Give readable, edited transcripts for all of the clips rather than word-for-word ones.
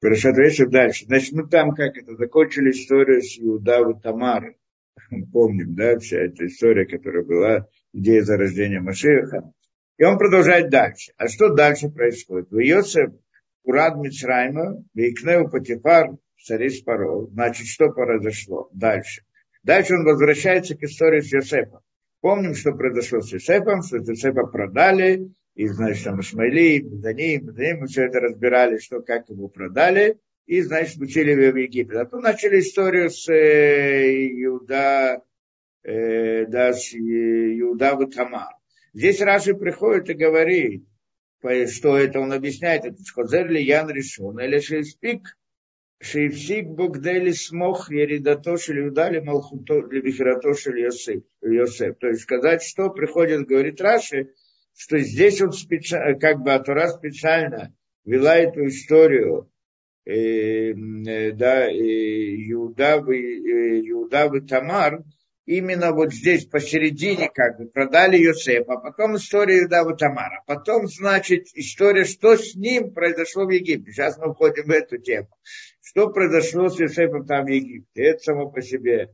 Перешат Вейшев дальше. Значит, мы там как это, закончили историю с Иудавой Тамары. Помним, да, вся эта история, которая была, идея зарождения Машиаха. И он продолжает дальше. А что дальше происходит? Вейосеф урад Мицраима, Вейкнеу Потифар, царис Паро. Значит, что произошло дальше? Дальше он возвращается к истории с Йосефом. Помним, что произошло с Йосефом, что Йосефа продали, и, значит, там Ишмаэли, Медани, мы все это разбирали, что, как его продали, и, значит, учили его в Египет. А то начали историю с Иудавы Тамар. Здесь Раши приходит и говорит, что это он объясняет, это Шхозер ли Ян решен, или Шейспик, Шейпсик Богдели смог Еридатош или Удали Малхутош или Бихератош или Йосеф. То есть сказать, что приходит, говорит Раши, что здесь он специально, как бы Атура специально вела эту историю Иудавы Тамар, именно вот здесь посередине как бы продали Йосефа, а потом история Иудавы Тамара, потом, значит, история, что с ним произошло в Египте. Сейчас мы входим в эту тему. Что произошло с Йосефом там в Египте. Это само по себе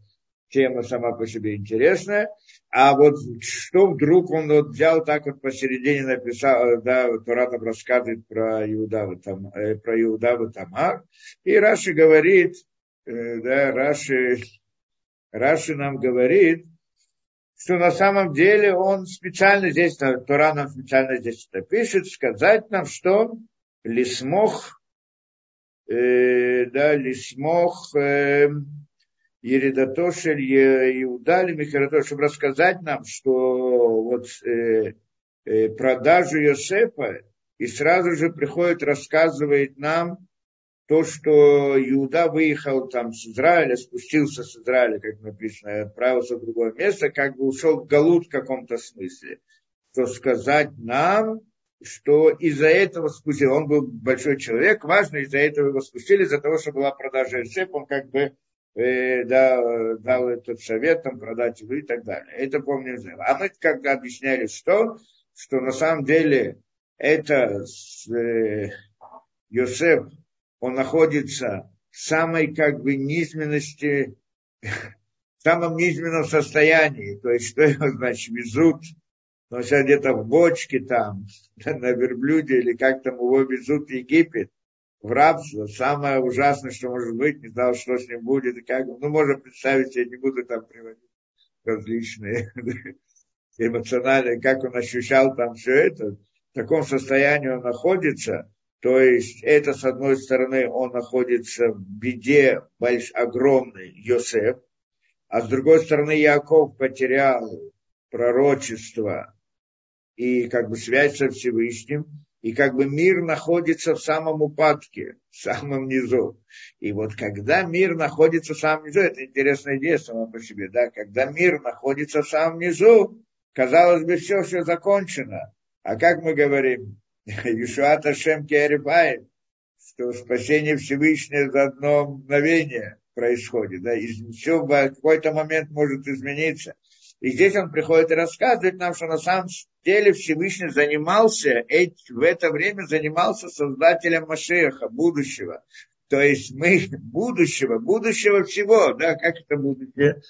тема сама по себе интересная. А вот что вдруг он вот взял так вот посередине написал, да, вот Ратам рассказывает про Иудаву Тамар. И Раши говорит, да, Раши нам говорит, что на самом деле он специально здесь, Тора нам специально здесь это пишет, сказать нам, что Лисмох Еридатошель Иудали Михератош, чтобы рассказать нам, что вот продажу Йосефа, и сразу же приходит, рассказывает нам то, что Иуда выехал там с Израиля, спустился с Израиля, как написано, отправился в другое место, как бы ушел в галут в каком-то смысле. Что сказать нам, что из-за этого спустили, он был большой человек, важно, из-за этого его спустили, из-за того, что была продажа Йосефа, он как бы дал этот совет, там, продать его и так далее. Это помним. А мы как объясняли, что на самом деле это Йосеф, он находится в самой как бы низменности, в самом низменном состоянии. То есть, что его, значит, везут, он сейчас где-то в бочке там, на верблюде или как там его везут в Египет. В рабство, самое ужасное, что может быть, не знал, что с ним будет, и как, ну, можно представить, я не буду там приводить различные эмоциональные, как он ощущал там все это, в таком состоянии он находится, то есть это, с одной стороны, он находится в беде огромной, Йосеф, а с другой стороны, Яаков потерял пророчество и как бы связь со Всевышним, и как бы мир находится в самом упадке, в самом низу. И вот когда мир находится в самом низу, это интересная идея сама по себе, да, когда мир находится в самом низу, казалось бы, все закончено. А как мы говорим, Йешуат Ашем Кеарифаим, что спасение Всевышнего за одно мгновение происходит, да, и все в какой-то момент может измениться. И здесь он приходит и рассказывает нам, что на самом деле Всевышний занимался, в это время занимался создателем Машиаха, будущего. То есть мы будущего всего, да, как это будущее?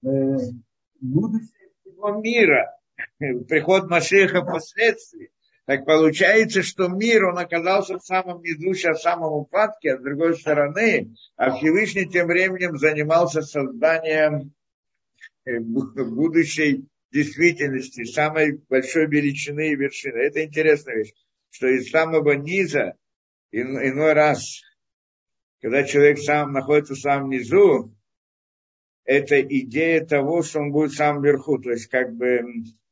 Будущее всего мира. Приход Машиаха впоследствии. Так получается, что мир, он оказался в самом низу, в самом упадке, а с другой стороны, а Всевышний тем временем занимался созданием будущей действительности, самой большой величины и вершины. Это интересная вещь, что из самого низа, иной раз, когда человек сам находится в самом низу, это идея того, что он будет в самом верху. То есть, как бы,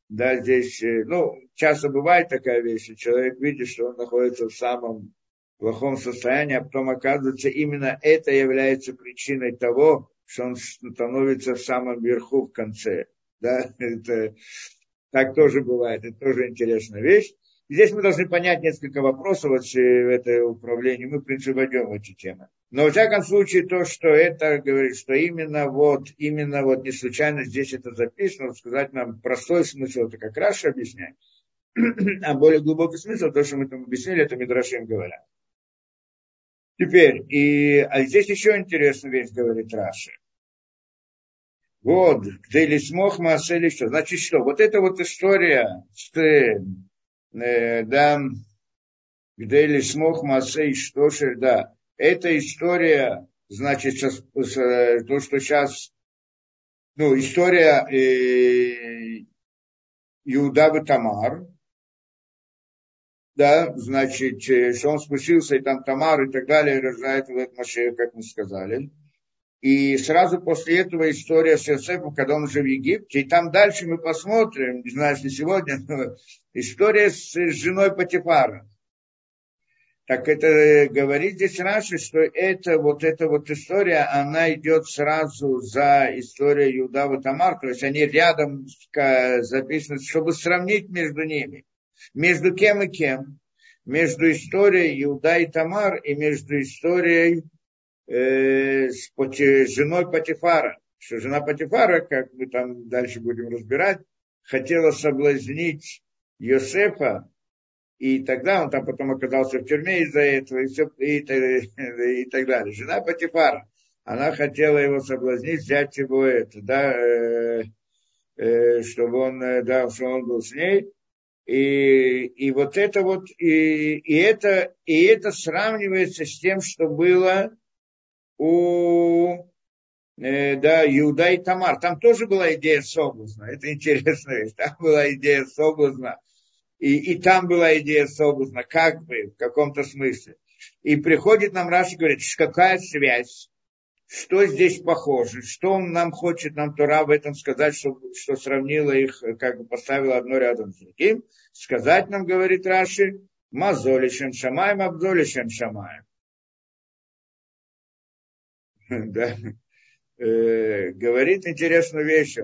да, здесь, ну, часто бывает такая вещь, что человек видит, что он находится в самом плохом состоянии, а потом оказывается, именно это является причиной того, что он становится в самом верху в конце. Да? Это, так тоже бывает. Это тоже интересная вещь. И здесь мы должны понять несколько вопросов вот в это управление. Мы, в принципе, войдем в эти темы. Но, во всяком случае, то, что это говорит, что именно вот не случайно здесь это записано, сказать нам простой смысл, это как Раши объясняет. А более глубокий смысл, то, что мы там объяснили, это Мидрашим говорят. Теперь, а здесь еще интересная вещь, говорит Раши. Вот, где ли смог Маасе лишо. Значит, что? Вот эта вот история с где ли смог Маасе и что же, да. Эта история, значит, то, что сейчас, история Иудавы Тамар, да, значит, что он спустился, и там Тамар и так далее, рождает этот Машея, как мы сказали. И сразу после этого история с Иосифом, когда он уже в Египте. И там дальше мы посмотрим, не знаю, если сегодня, но история с женой Потифара. Так это говорит здесь Раши, что эта история, она идет сразу за историей Иудавы Тамар. То есть они рядом записаны, чтобы сравнить между ними. Между кем и кем? Между историей Иуда и Тамар и между историей с женой Потифара. Что жена Потифара, как мы там дальше будем разбирать, хотела соблазнить Йосефа, и тогда он там потом оказался в тюрьме из-за этого, и так далее. Жена Потифара, она хотела его соблазнить, взять его чтобы он, чтобы он был с ней. И вот это вот, это сравнивается с тем, что было у Иуда и Тамар. Там тоже была идея соблазна. Это интересная вещь. Там была идея соблазна. И там была идея соблазна, как бы, в каком-то смысле. И приходит нам Раши и говорит, какая связь, что здесь похоже, что он нам хочет, нам Тора об этом сказать, что сравнила их, как бы поставила одно рядом с другим. Сказать нам, говорит Раши, мазолишем шамаем, абдолишем шамаем. Да. Говорит интересную вещь.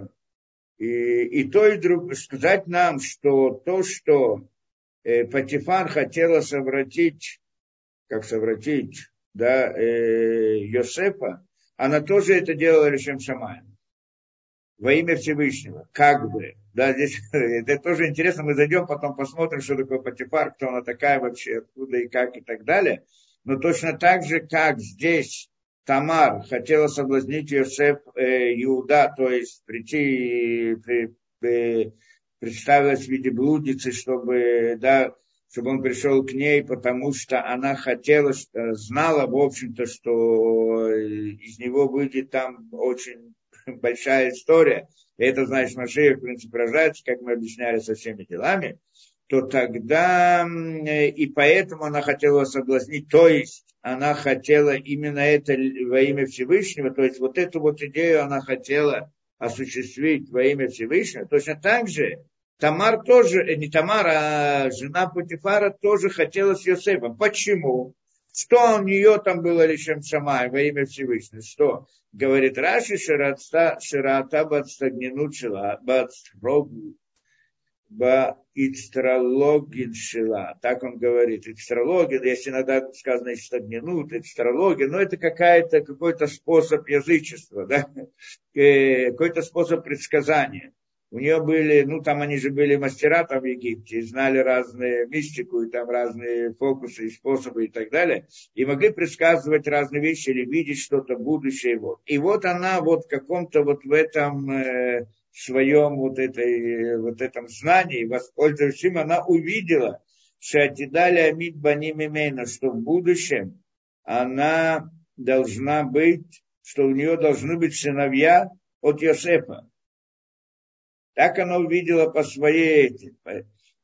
И то, и другое. Сказать нам, что то, что Потифар хотела совратить Йосефа, она тоже это делала лишем шамаем. Во имя Всевышнего. Как бы. Да, здесь это тоже интересно. Мы зайдем, потом посмотрим, что такое Потифар, кто она такая вообще, откуда и как и так далее. Но точно так же, как здесь Тамар хотела соблазнить Иуда, то есть представилась в виде блудницы, чтобы он пришел к ней, потому что она знала, в общем-то, что из него выйдет там очень большая история. Это значит, Машея, в принципе, рождается, как мы объясняли, со всеми делами. То тогда, и поэтому она хотела соблазнить, то есть она хотела именно это во имя Всевышнего, то есть вот эту вот идею она хотела осуществить во имя Всевышнего. Точно так же Тамар тоже, не Тамар, а жена Потифара тоже хотела с Йосефом. Почему? Что у нее там было лишем шамаем во имя Всевышнего? Что? Говорит Раши, широта бацтагнину чела, бацтрогу. Ицтралогин шила. Так он говорит. Ицтралогин, если иногда сказано ицтагнинут, ицтралогин, но это какой-то способ язычества, да? Какой-то способ предсказания. У нее были, там они же были мастера там в Египте, и знали разную мистику, и там разные фокусы, и способы, и так далее. И могли предсказывать разные вещи, или видеть что-то будущее. Вот. И вот она вот в каком-то вот в этом... своем этом знании, воспользовавшись им, она увидела, что в будущем она должна быть, что у нее должны быть сыновья от Йосефа. Так она увидела по своей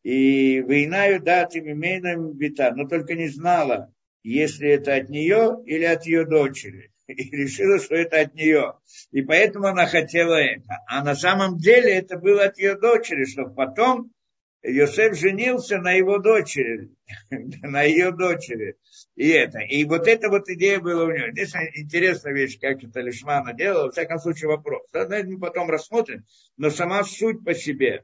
И войнаю дат имейном бита, но только не знала, если это от нее или от ее дочери. И решила, что это от нее. И поэтому она хотела это. А на самом деле это было от ее дочери, чтобы потом Йосеф женился на его дочери. На ее дочери. И вот эта вот идея была у нее. Здесь интересная вещь, как это Лишмана делала. Во всяком случае вопрос. Мы потом рассмотрим. Но сама суть по себе.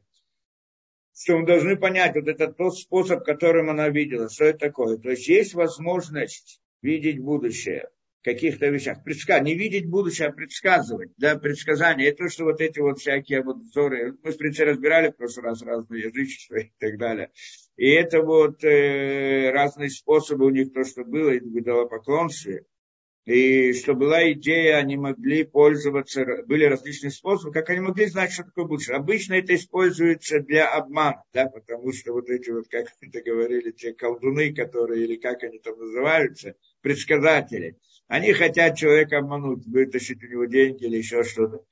Что мы должны понять. Вот это тот способ, которым она видела. Что это такое. То есть есть возможность видеть будущее. каких-то вещах. Не видеть будущее, а предсказывать. Да, предсказания. Это что вот эти вот всякие вот взоры. Мы, в принципе, разбирали в прошлый раз разные язычества и так далее. И это вот разные способы у них, то, что было, идолопоклонство. И что была идея, они могли пользоваться, были различные способы, как они могли знать, что такое будущее. Обычно это используется для обмана, да, потому что вот эти вот, как это говорили, те колдуны, которые, или как они там называются, предсказатели, они хотят человека обмануть, вытащить у него деньги или еще что-то.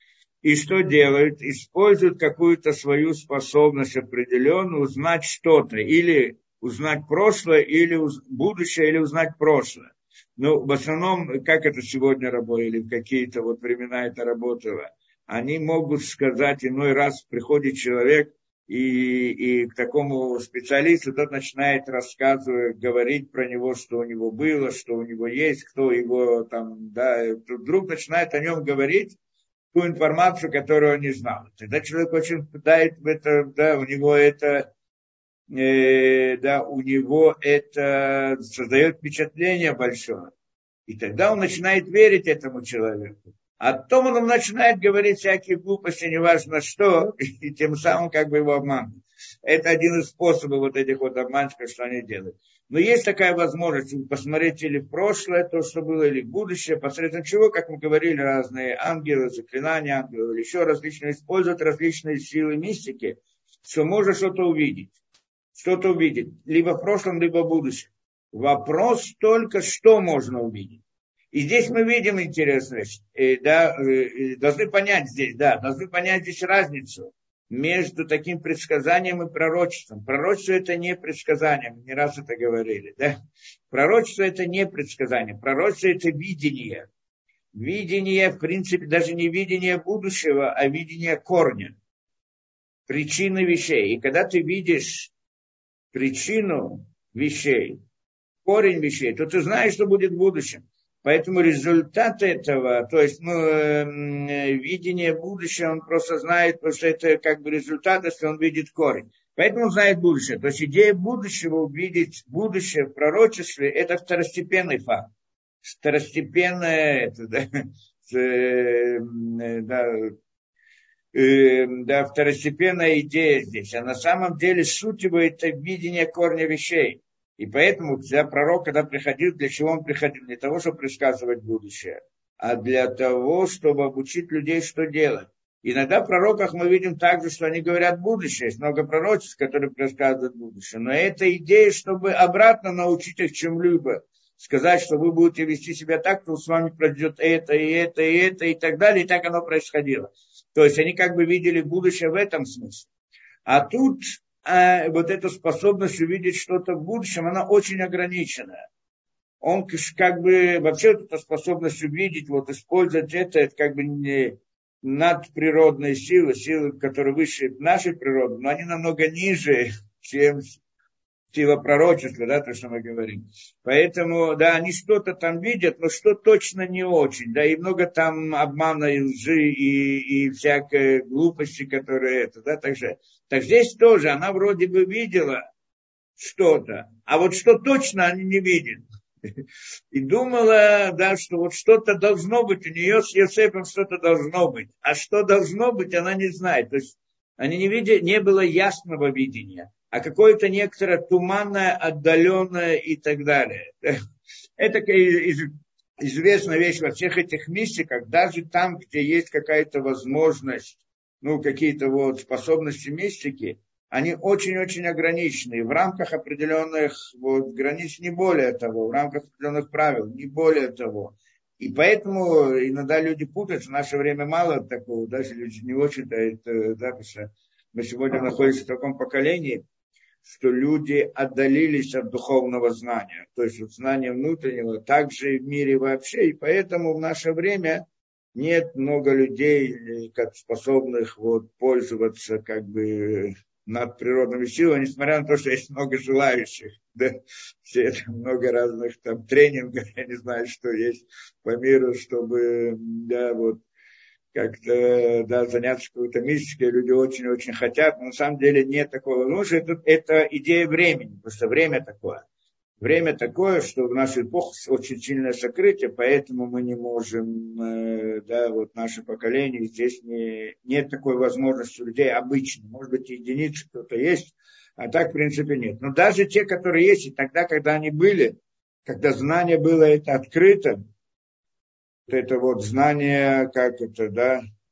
И что делают? Используют какую-то свою способность определенную узнать что-то, или узнать прошлое, или будущее, или узнать прошлое. Ну, в основном, как это сегодня работает, или в какие-то вот времена это работало, они могут сказать, иной раз приходит человек и к такому специалисту, тот начинает рассказывать, говорить про него, что у него было, что у него есть, кто его там, да, вдруг начинает о нем говорить ту информацию, которую он не знал. Тогда человек очень впадает в это, да, у него это... да, у него это создает впечатление большое. И тогда он начинает верить этому человеку. А потом он начинает говорить всякие глупости, неважно что, и тем самым как бы его обманывает. Это один из способов вот этих вот обманщиков, что они делают. Но есть такая возможность посмотреть или в прошлое, то, что было, или в будущее, посредством чего, как мы говорили, разные ангелы, заклинания ангелов, или еще различные, используют различные силы мистики, что можно что-то увидеть. Что-то увидеть, либо в прошлом, либо в будущем. Вопрос только, что можно увидеть. И здесь мы видим интересную вещь. Должны понять здесь разницу между таким предсказанием и пророчеством. Пророчество это не предсказание, мы не раз это говорили. Да? Пророчество это не предсказание, пророчество это видение. Видение, в принципе, даже не видение будущего, а видение корня, причины вещей. И когда ты видишь причину вещей, корень вещей, то ты знаешь, что будет в будущем. Поэтому результат этого, то есть видение будущего, он просто знает, потому что это как бы результат, если он видит корень. Поэтому он знает будущее. То есть идея будущего, увидеть будущее в пророчестве, это второстепенный факт. Второстепенное, это, второстепенная идея здесь. А на самом деле суть его это видение корня вещей. И поэтому для пророк, когда приходил, для чего он приходил? Не для того, чтобы предсказывать будущее, а для того, чтобы обучить людей, что делать. Иногда в пророках мы видим также, что они говорят будущее. Есть много пророчеств, которые предсказывают будущее. Но это идея, чтобы обратно научить их чем-либо. Сказать, что вы будете вести себя так, что с вами произойдет это и так далее. И так оно происходило. То есть они как бы видели будущее в этом смысле. А тут вот эта способность увидеть что-то в будущем, она очень ограниченная. Он как бы, вообще вот эта способность увидеть, вот использовать это как бы не надприродные силы, силы, которые выше нашей природы, но они намного ниже, чем сила пророчества, да, то, что мы говорим. Поэтому, да, они что-то там видят, но что точно не очень, да, и много там обмана и лжи, и всякой глупости, которые это, да, так здесь тоже она вроде бы видела что-то, а вот что точно они не видят. И думала, да, что вот что-то должно быть, у нее с Йосефом что-то должно быть, а что должно быть, она не знает, то есть они не видели, не было ясного видения, а какое-то некоторое туманное, отдаленное и так далее. Это известная вещь во всех этих мистиках, даже там, где есть какая-то возможность, ну, какие-то вот способности мистики, они очень-очень ограничены, в рамках определенных вот границ, не более того, в рамках определенных правил, не более того. И поэтому иногда люди путаются, в наше время мало такого, даже люди не очень читают, да, потому что мы сегодня находимся в таком поколении, что люди отдалились от духовного знания, то есть от знания внутреннего, также и в мире вообще. И поэтому в наше время нет много людей, способных вот, пользоваться как бы надприродными силами, несмотря на то, что есть много желающих. Да? Все это много разных там тренингов, я не знаю, что есть по миру, чтобы да, вот, как-то да, заняться какой-то мистикой, люди очень-очень хотят, но на самом деле нет такого. Ну, это идея времени, потому что время такое. Время такое, что в нашу эпоху очень сильное сокрытие, поэтому мы не можем, наше поколение, здесь нет такой возможности у людей обычно. Может быть, единицы кто-то есть, а так, в принципе, нет. Но даже те, которые есть, и тогда, когда они были, когда знание было это открыто, это вот знание,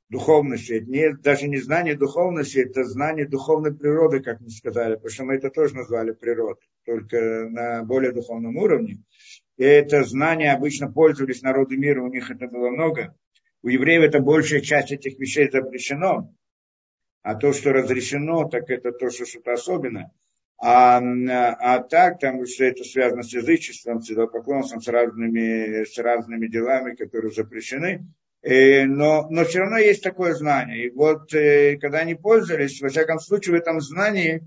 духовности. Это нет, даже не знание духовности, это знание духовной природы, как мы сказали, потому что мы это тоже назвали природой, только на более духовном уровне. И это знание обычно пользовались народы мира, у них это было много. У евреев это большая часть этих вещей запрещено, а то, что разрешено, так это то, что что-то особенное. А так, там все это связано с язычеством, с идолопоклонством, с разными делами, которые запрещены. Но все равно есть такое знание. И вот когда они пользовались, во всяком случае, в этом знании,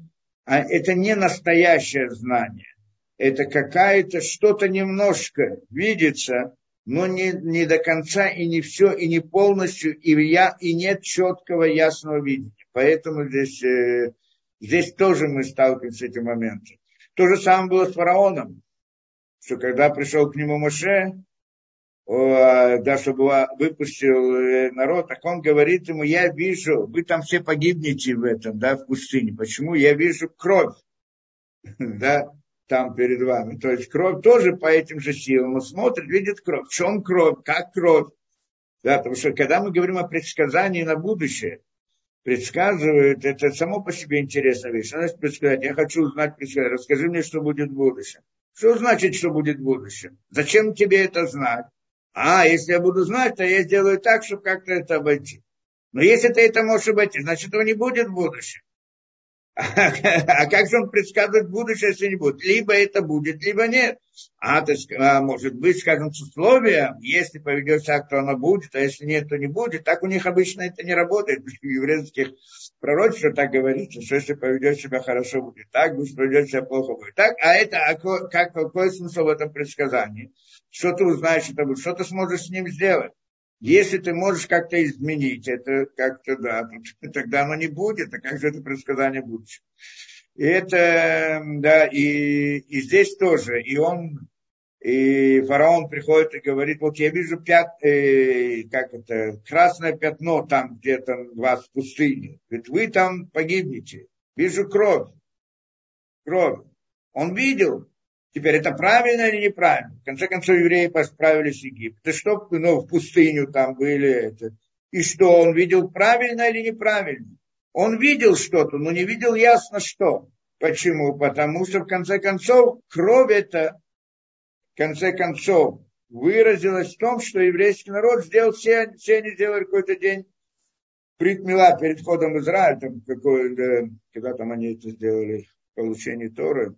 это не настоящее знание. Это какая-то что-то немножко видится, но не до конца, и не все, и не полностью, и нет четкого, ясного видения. Поэтому здесь тоже мы сталкиваемся с этим моментом. То же самое было с фараоном, что когда пришел к нему Моше, чтобы выпустил народ, так он говорит ему: я вижу, вы там все погибнете в этом, в пустыне. Почему? Я вижу кровь, там перед вами. То есть кровь тоже по этим же силам. Он смотрит, видит кровь. В чем кровь? Как кровь? Потому что когда мы говорим о предсказании на будущее, предсказывают, это само по себе интересная вещь. Надо предсказать, я хочу узнать предсказание. Расскажи мне, что будет в будущем. Что значит, что будет в будущем? Зачем тебе это знать? Если я буду знать, то я сделаю так, чтобы как-то это обойти. Но если ты это можешь обойти, значит, этого не будет в будущем. А как же он предсказывает будущее, если не будет? Либо это будет, либо нет. Может быть, скажем, с условием, если поведешь так, то оно будет, а если нет, то не будет. Так у них обычно это не работает. В еврейских пророчествах так говорится, что если поведешь себя хорошо, будет так, если поведешь себя плохо, будет так. Какой смысл в этом предсказании? Что ты узнаешь, это будет, что ты сможешь с ним сделать? Если ты можешь как-то изменить, это как-то, тогда оно не будет, а как же это предсказание будущего? И это, и здесь тоже, и фараон приходит и говорит: вот я вижу красное пятно там где-то у вас в пустыне, ведь вы там погибнете, вижу кровь, он видел. Теперь, это правильно или неправильно? В конце концов, евреи посправились в Египет. И что, в пустыню там были. И что, он видел правильно или неправильно? Он видел что-то, но не видел ясно что. Почему? Потому что, в конце концов, кровь это, в конце концов, выразилась в том, что еврейский народ сделал, все они сделали какой-то день Брит мила перед входом в Израиль, когда там они это сделали, получение Торы.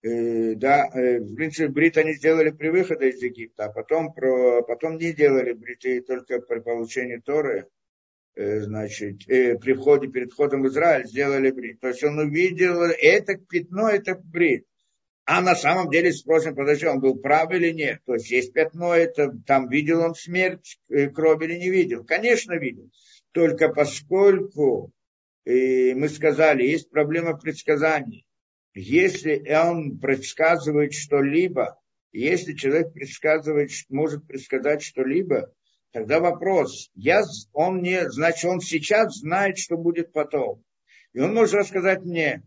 В принципе, брит они сделали при выходе из Египта, а потом не делали бриты только при получении Торы, при входе, перед входом в Израиль сделали брит. То есть он увидел, это пятно, это брит. А на самом деле, спросим, он был прав или нет? То есть есть пятно, это там видел он смерть, кровь или не видел? Конечно, видел. Только поскольку, мы сказали, есть проблема предсказаний. Если он предсказывает что-либо, если человек может предсказать что-либо, тогда вопрос, он сейчас знает, что будет потом. И он может рассказать мне,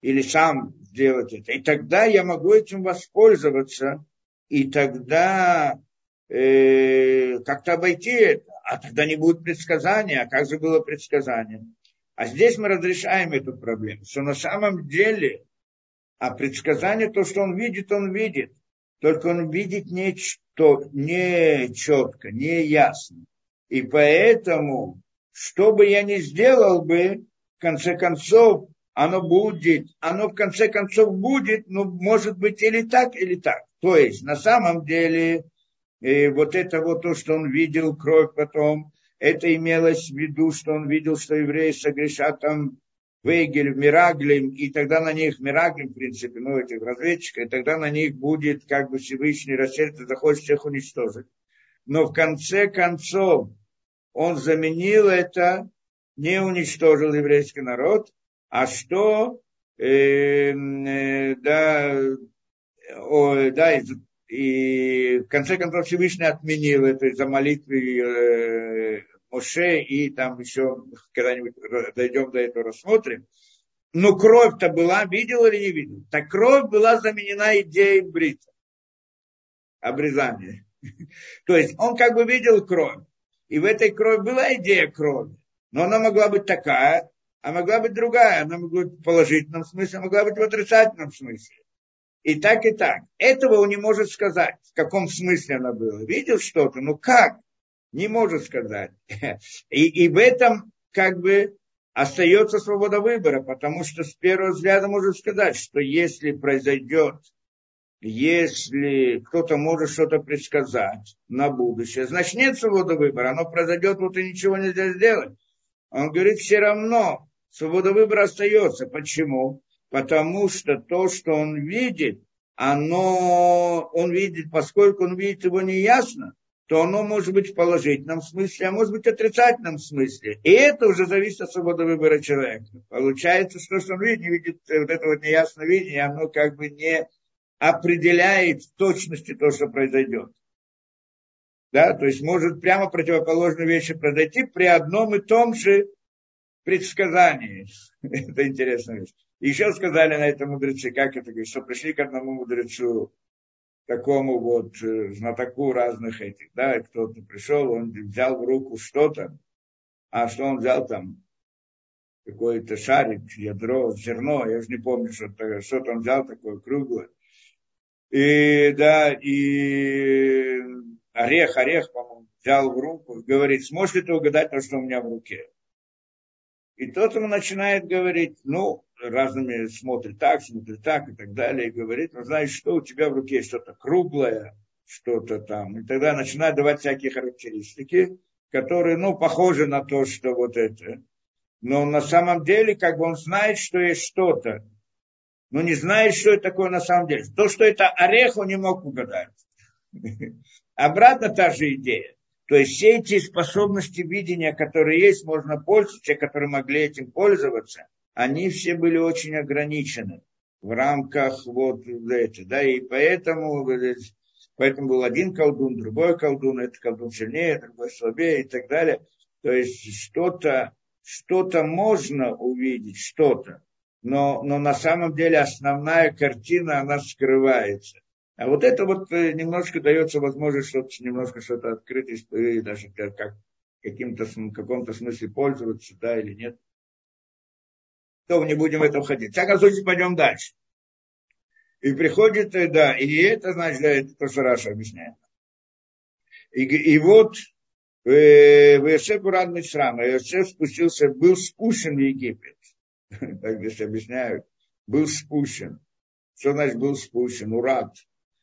или сам сделать это. И тогда я могу этим воспользоваться, и тогда как-то обойти это. А тогда не будет предсказания. А как же было предсказание? А здесь мы разрешаем эту проблему, что на самом деле, предсказание, то, что он видит, только он видит не четко, не ясно. И поэтому, что бы я ни сделал бы, в конце концов, оно в конце концов будет, но может быть или так. То есть, на самом деле, то, что он видел, кровь потом, это имелось в виду, что он видел, что евреи согрешат там в Эгель, в Мираглим, и тогда на них Мираглим, в принципе, этих разведчиков, и тогда на них будет Всевышний рассердится, захочет всех уничтожить. Но в конце концов он заменил это, не уничтожил еврейский народ, и в конце концов Всевышний отменил это из-за молитвы Моше, и там еще когда-нибудь дойдем до этого, рассмотрим. Но кровь-то была, видел или не видел? Так кровь была заменена идеей брита, обрезания. То есть он как бы видел кровь, и в этой крови была идея крови, но она могла быть такая, а могла быть другая, она могла быть в положительном смысле, могла быть в отрицательном смысле. И так, и так. Этого он не может сказать, в каком смысле она была. Видел что-то, ну как? Не может сказать. И в этом как бы остается свобода выбора, потому что с первого взгляда можно сказать, что если произойдет, если кто-то может что-то предсказать на будущее, значит нет свободы выбора, оно произойдет, вот и ничего нельзя сделать. Он говорит, все равно свобода выбора остается. Почему? Потому что то, что он видит, поскольку он видит его неясно, то оно может быть в положительном смысле, а может быть в отрицательном смысле. И это уже зависит от свободы выбора человека. Получается, что он видит вот это вот неясное видение, оно как бы не определяет в точности то, что произойдет. Да? То есть может прямо противоположные вещи произойти при одном и том же предсказании. Это интересная вещь. Еще сказали на этом мудрецы, как это говорит, что пришли к одному мудрецу, такому вот знатоку разных этих, да, и кто-то пришел, он взял в руку что-то, а что он взял там, какой-то шарик, ядро, зерно, я уже не помню, что-то он взял такое круглое, и, да, и орех, по-моему, взял в руку, говорит, сможешь ли ты угадать то, что у меня в руке? И тот ему начинает говорить, ну, разными смотрит так и так далее, и говорит, ну, знаешь, что у тебя в руке, что-то круглое, что-то там. И тогда начинает давать всякие характеристики, которые, ну, похожи на то, что вот это. Но на самом деле, как бы он знает, что есть что-то, но не знает, что это такое на самом деле. То, что это орех, он не мог угадать. Обратно та же идея. То есть все эти способности видения, которые есть, можно пользоваться, те, которые могли этим пользоваться, они все были очень ограничены в рамках вот этого, да, и поэтому был один колдун, другой колдун, этот колдун сильнее, другой слабее и так далее. То есть что-то можно увидеть, что-то, но на самом деле основная картина, она скрывается. А вот это вот немножко дается возможность что-то открыть и даже в каком-то смысле пользоваться, да, или нет. То не будем в это входить. В всяком случае, пойдем дальше. И приходит, да, и это, значит, да, это то, что Раша объясняет. И вот Иосиф урад Мицраим, Иосиф был спущен в Египет. Так здесь объясняют. Был спущен. Что значит был спущен? Урад.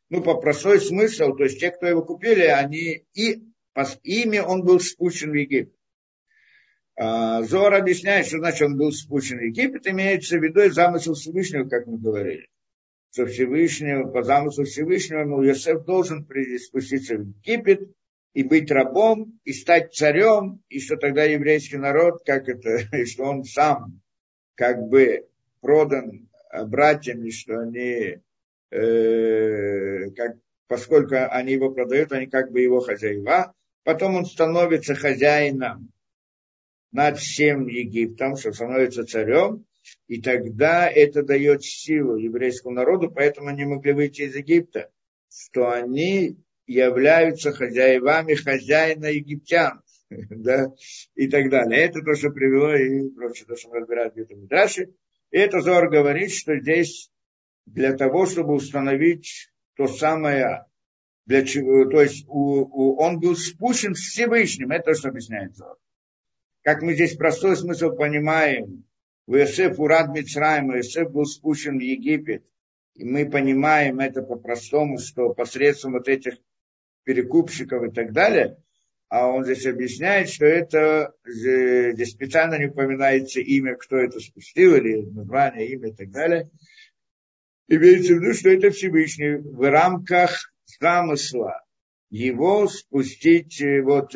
Ну, по простой смысл, то есть те, кто его купили, они и по имени он был спущен в Египет. Зоар объясняет, что значит он был спущен в Египет, имеется в виду и замысел Всевышнего, как мы говорили. Со Всевышнего, по замыслу Всевышнего, ну, Иосиф должен спуститься в Египет и быть рабом, и стать царем, и что тогда еврейский народ, как это, и что он сам как бы продан братьям, и что они, поскольку они его продают, они как бы его хозяева, потом он становится хозяином над всем Египтом, что становится царем, и тогда это дает силу еврейскому народу, поэтому они могли выйти из Египта, что они являются хозяевами хозяина египтян, да, и так далее. Это то, что привело, и прочее, то, что мы разбираем в Бейту Мидраше. И это Зоар говорит, что здесь для того, чтобы установить то самое, для чего, то есть он был спущен Всевышним, это то, что объясняет Зоар. Как мы здесь простой смысл понимаем, Иосиф урад Мицраим, Иосиф был спущен в Египет. И мы понимаем это по-простому, что посредством вот этих перекупщиков и так далее, а он здесь объясняет, что это, здесь специально не упоминается имя, кто это спустил, или название, имя и так далее. Имеется в виду, что это Всевышний в рамках замысла. Его спустить, вот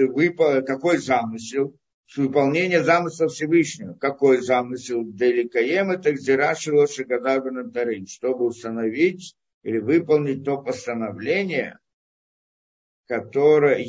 какой замысел? выполнение замысла Всевышнего. Какой замысел Деликаем? Это Гзирашило Шагадабен Тарин, чтобы установить или выполнить то постановление, которое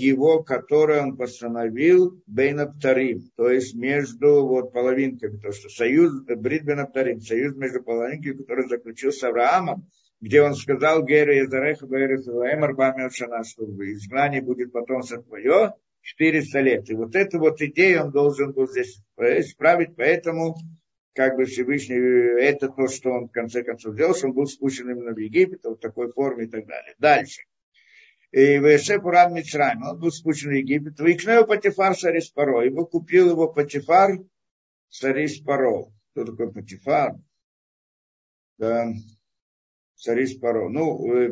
он постановил Бейнаптарим, то есть между половинками, то что союз Брит Бейнаптарим, союз между половинками, который заключил с Авраамом, где он сказал Гере Езареха Гере Зелаэм Арбамео Шана, чтобы изгнание будет потомство твое 400 лет. И эту идею он должен был здесь исправить, поэтому Всевышний, это то, что он в конце концов сделал, что он был спущен именно в Египет, в такой форме и так далее. Дальше. И Вейшев Урам Мицраим, он был спущен в Египет. Выкнул Патифар Сарис Паро, его купил его Патифар Сарис Паро. Кто такой Патифар? Да. Сарис Паро.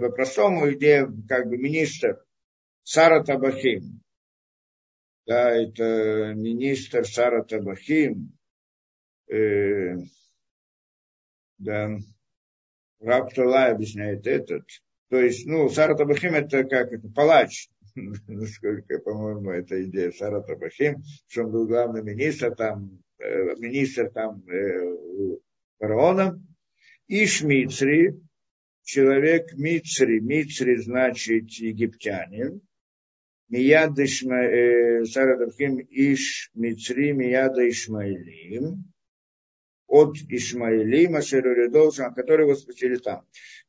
По-простому идея, министр Сара Табахим. Да, это министр Сара Табахим. Да. Раб Талай объясняет этот. То есть, Сара Табахим это палач. Насколько, по-моему, это идея Сара Табахим, что он был главный министр фараона. И Шмицри, человек Мицри. Мицри значит египтянин. Мияд Сара Табахим Иш Мицри, Мияда Ишмаилим. От Ишмаилима, Шеруридовшина, которые его спустили там.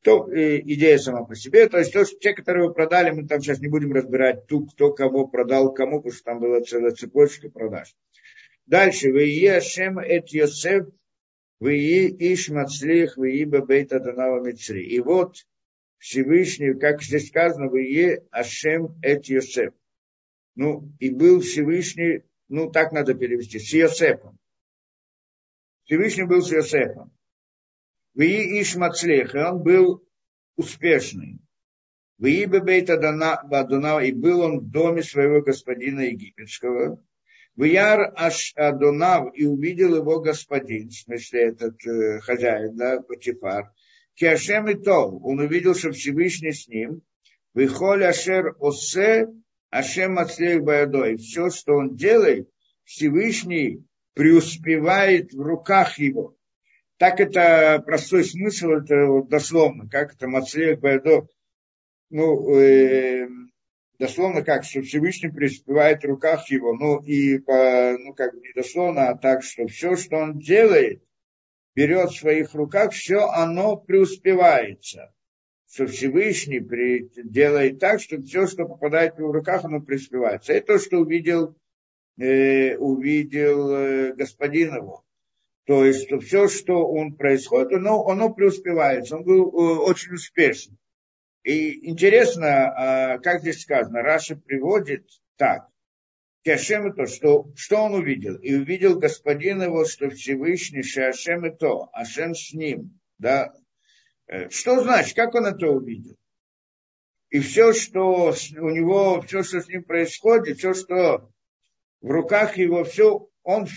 Идея сама по себе, то есть те, которые его продали, мы там сейчас не будем разбирать кто кого продал кому, потому что там была целая цепочка продаж. Дальше. Вии Ашем эт Йосеф, вии Иш Мацлих, вии Бабейт Аданава Мицри. И Всевышний, как здесь сказано, вии Ашем эт Йосеф. И был Всевышний, так надо перевести, с Йосефом. Всевышний был с Йосефом. Вии Иш Мацлех, и он был успешный. Вии Бебейт Адонава, и был он в доме своего господина египетского. Вияр Аш Адонав, и увидел его господин, в смысле этот хозяин, Патифар. Киашем и Тов, он увидел, что Всевышний с ним. Вихоль Ашер Осе, Ашем Мацлех Баядой. Все, что он делает, Всевышний преуспевает в руках его. Так это простой смысл, это дословно, как это Мацлех Баядо, дословно как, что Всевышний преуспевает в руках его, не дословно, а так, что все, что он делает, берет в своих руках, все оно преуспевается. Что Всевышний делает так, что все, что попадает в его руках, оно преуспевается. Это то, что увидел господин его. То есть, что все, что он происходит, оно преуспевается. Он был очень успешен. И интересно, как здесь сказано, Раши приводит так. Кешем это, что он увидел? И увидел господин его, что Всевышний, Шашем и то, Ашем с ним. Да? Что значит? Как он это увидел? И все, что у него, все, что с ним происходит, все, что в руках его, все, он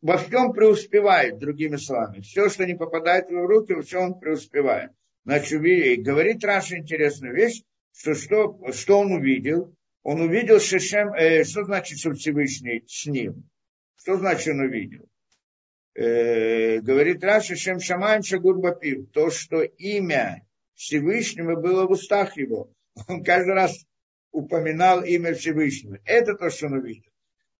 во всем преуспевает, другими словами. Все, что не попадает в его руки, все он преуспевает. Значит, говорит Раша интересную вещь, что он увидел. Он увидел Шешем, что значит, что Всевышний с ним? Что значит он увидел? Говорит Раша, Шем Шамаем Шагур Бапив, то, что имя Всевышнего было в устах его. Он каждый раз упоминал имя Всевышнего. Это то, что он увидел.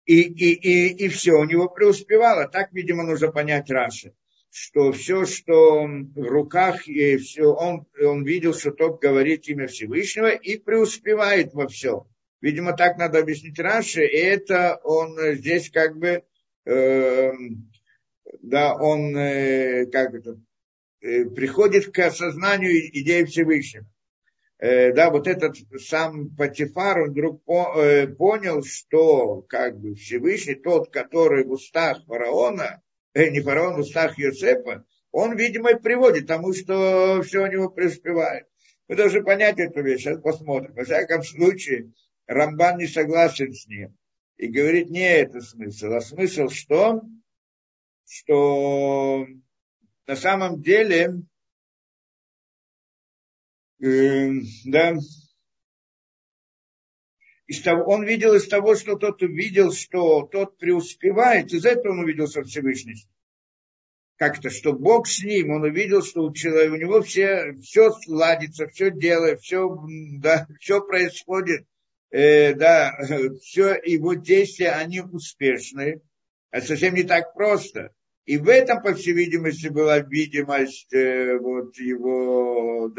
И все, у него преуспевало. Так, видимо, нужно понять Раши, что все, что в руках, и все, он видел, что тот говорит имя Всевышнего и преуспевает во всем. Видимо, так надо объяснить Раши, и это он здесь приходит к осознанию идеи Всевышнего. Этот сам Патифар, он вдруг понял, что Всевышний, тот, который в устах фараона, в устах Йосефа, он, видимо, и приводит к тому, что все у него преуспевает. Мы должны понять эту вещь, сейчас посмотрим. Во всяком случае, Рамбан не согласен с ним и говорит, не это смысл, а смысл что? Что на самом деле... он видел из того, что тот увидел, что тот преуспевает, из этого он увидел со Всевышним. Как-то, что Бог с ним, он увидел, что у человека, у него все сладится, все делает, все происходит, все его действия, они успешные. Это совсем не так просто. И в этом, по всей видимости, была видимость его,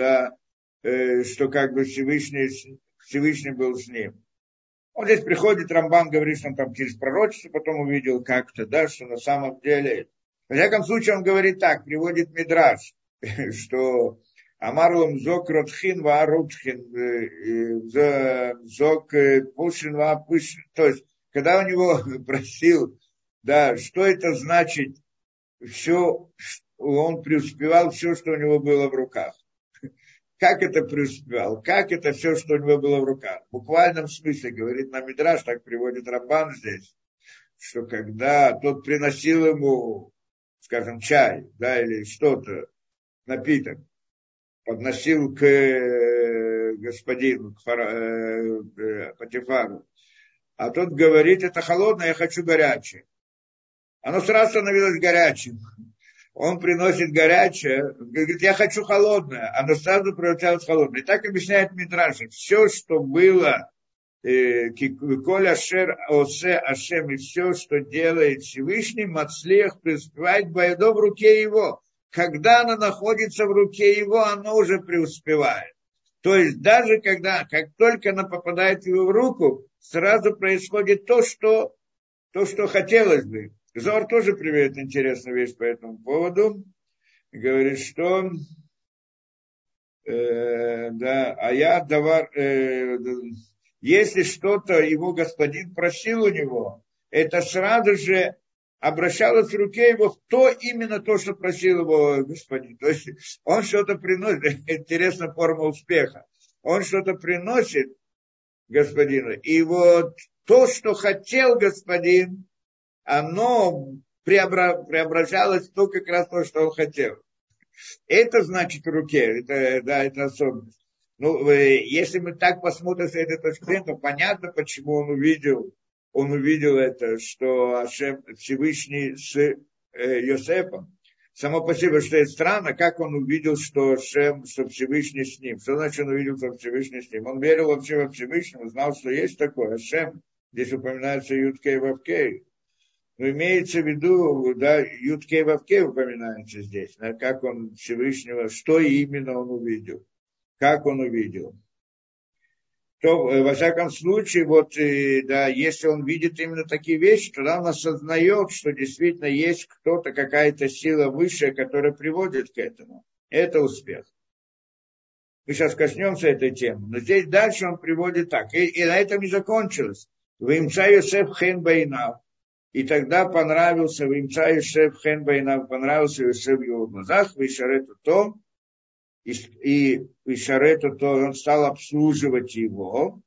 что как бы Всевышний был с ним. Он здесь приходит, Рамбан говорит, что он там через пророчество потом увидел как-то, что на самом деле... В всяком случае, он говорит так, приводит Мидраш, что Амарлам зок ротхин ва рутхин, зок пушин ва пушин. То есть, когда у него просил, что это значит, все, он преуспевал все, что у него было в руках. Как это преуспевал? Как это все, что у него было в руках? В буквальном смысле, говорит нам Мидраш, так приводит Рамбан здесь, что когда тот приносил ему, скажем, чай, или что-то, напиток, подносил к господину, к Патифару, а тот говорит, это холодное, я хочу горячее. Оно сразу становилось горячим. Он приносит горячее, говорит, я хочу холодное, оно сразу превратилось в холодное. И так объясняет Мидраш, все, что было, Коля Шер Осе Ашем, и все, что делает Всевышний, Мацлех преуспевает Баядо в руке его. Когда оно находится в руке его, оно уже преуспевает. То есть даже когда, как только оно попадает в его руку, сразу происходит то, что хотелось бы. Зор тоже приведет интересную вещь по этому поводу. Говорит, что если что-то его господин просил у него, это сразу же обращалось в руке его в то, именно то, что просил его господин. То есть он что-то приносит, интересная форма успеха, он что-то приносит господину, и вот то, что хотел господин, оно преображалось в то, как раз то, что он хотел. Это значит в руке, это особенность. Если мы так посмотрим с этой точки зрения, то понятно, почему он увидел это, что Ашем Всевышний с Йосефом. Само по себе, что это странно, как он увидел, что Всевышний с ним. Что значит он увидел, что Всевышний с ним? Он верил вообще во Всевышнего, знал, что есть такое Ашем. Здесь упоминается Юд-Кей Вав-Кей. Но имеется в виду, Юд-Кей Вав-Кей упоминается здесь. Как он Всевышнего, что именно он увидел. Как он увидел. То, во всяком случае, если он видит именно такие вещи, тогда он осознает, что действительно есть кто-то, какая-то сила высшая, которая приводит к этому. Это успех. Мы сейчас коснемся этой темы. Но здесь дальше он приводит так. И на этом не закончилось. Вимца Йосеф Хен Байнав. И тогда понравился Вимца Йосеф Хен Байнав, понравился Йосеф в его глазах, Вишарету Том. И Шарету, то он стал обслуживать его,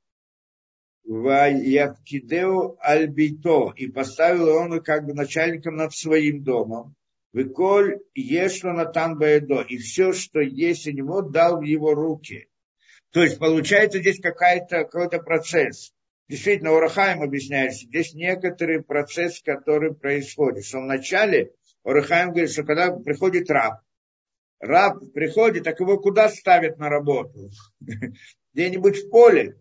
Ваяткидео Альбито, и поставил его как бы начальником над своим домом, Виколь Ешло Натан Баэдо, и все, что есть у него, дал в его руки. То есть получается здесь какой-то процесс. Действительно, Орахаим объясняет, что здесь некоторый процесс, который происходит. Что вначале Орахаим говорит, что когда приходит раб приходит, так его куда ставят на работу? Где-нибудь в поле,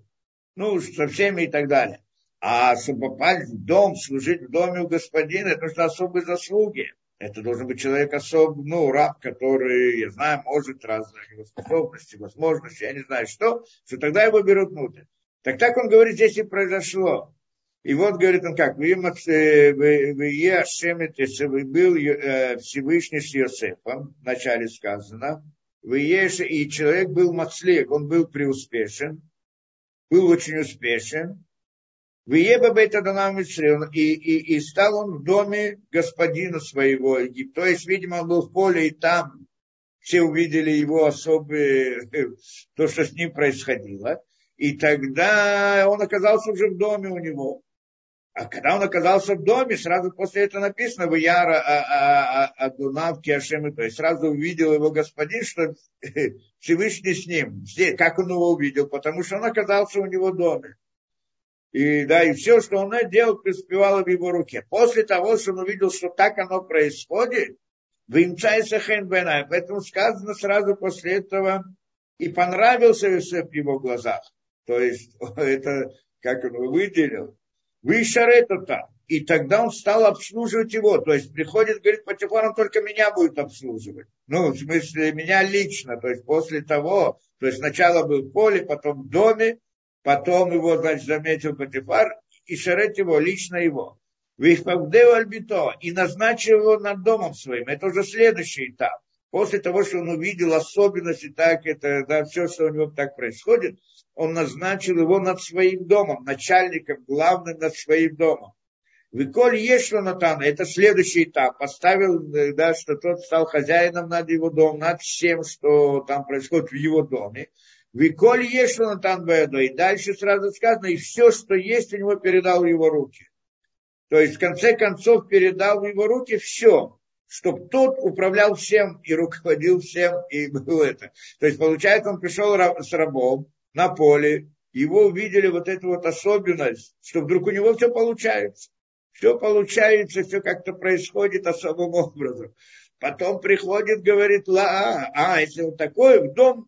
со всеми и так далее. А чтобы попасть в дом, служить в доме у господина, это нужны особые заслуги. Это должен быть человек особый, раб, который, я знаю, может разные его способности, возможности, я не знаю что тогда его берут внутрь. Так он говорит, здесь и произошло. И вот, говорит он как, вы был Всевышний с Йосефом, вначале сказано, и человек был мацлик, он был преуспешен, был очень успешен, и стал он в доме господина своего Египта, то есть, видимо, он был в поле, и там все увидели его особые, то, что с ним происходило, и тогда он оказался уже в доме у него. А когда он оказался в доме, сразу после этого написано в Яра Адунавки Ашемы, то есть сразу увидел его господин, что Всевышний с ним. Как он его увидел? Потому что он оказался у него в доме. И, да, и все, что он делал, преуспевало в его руке. После того, что он увидел, что так оно происходит, поэтому сказано сразу после этого, и понравился Йосеф в его глазах. То есть, это, как он выделил, вышарета. И тогда он стал обслуживать его. То есть, приходит, говорит, Потифар, он только меня будет обслуживать. Ну, в смысле, меня лично. То есть, после того, то есть, сначала был в поле, потом в доме, потом его, значит, заметил Потифар, и шарет его, лично его. И назначил его над домом своим. Это уже следующий этап. После того, что он увидел особенности, так это, да, все, что у него так происходит, он назначил его над своим домом, начальником, главным над своим домом. Виколь Ешло Натана, это следующий этап, поставил, да, что тот стал хозяином над его домом, над всем, что там происходит в его доме. Виколь Ешло Натан Бэдо, и дальше сразу сказано, и все, что есть, у него передал в его руки. То есть, в конце концов, передал в его руки все, чтобы тот управлял всем и руководил всем, и было это. То есть, получается, он пришел с рабом на поле, его увидели вот эту вот особенность, что вдруг у него все получается. Все получается, все как-то происходит особым образом. Потом приходит, говорит, если он такой, в дом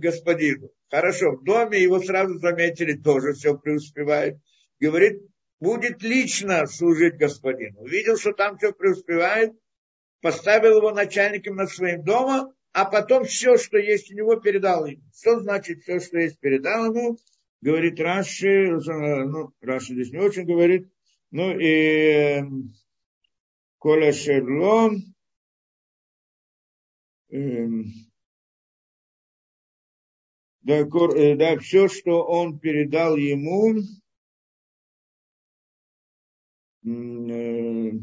господину. Хорошо, в доме его сразу заметили, тоже все преуспевает. Говорит, будет лично служить господину. Увидел, что там все преуспевает, поставил его начальником над своим домом, а потом все, что есть у него, передал ему. Что значит все, что есть, передал ему? Говорит Раши, ну, Раши здесь не очень говорит, ну, и Коля Шерлон, да, все, что он передал ему, ну,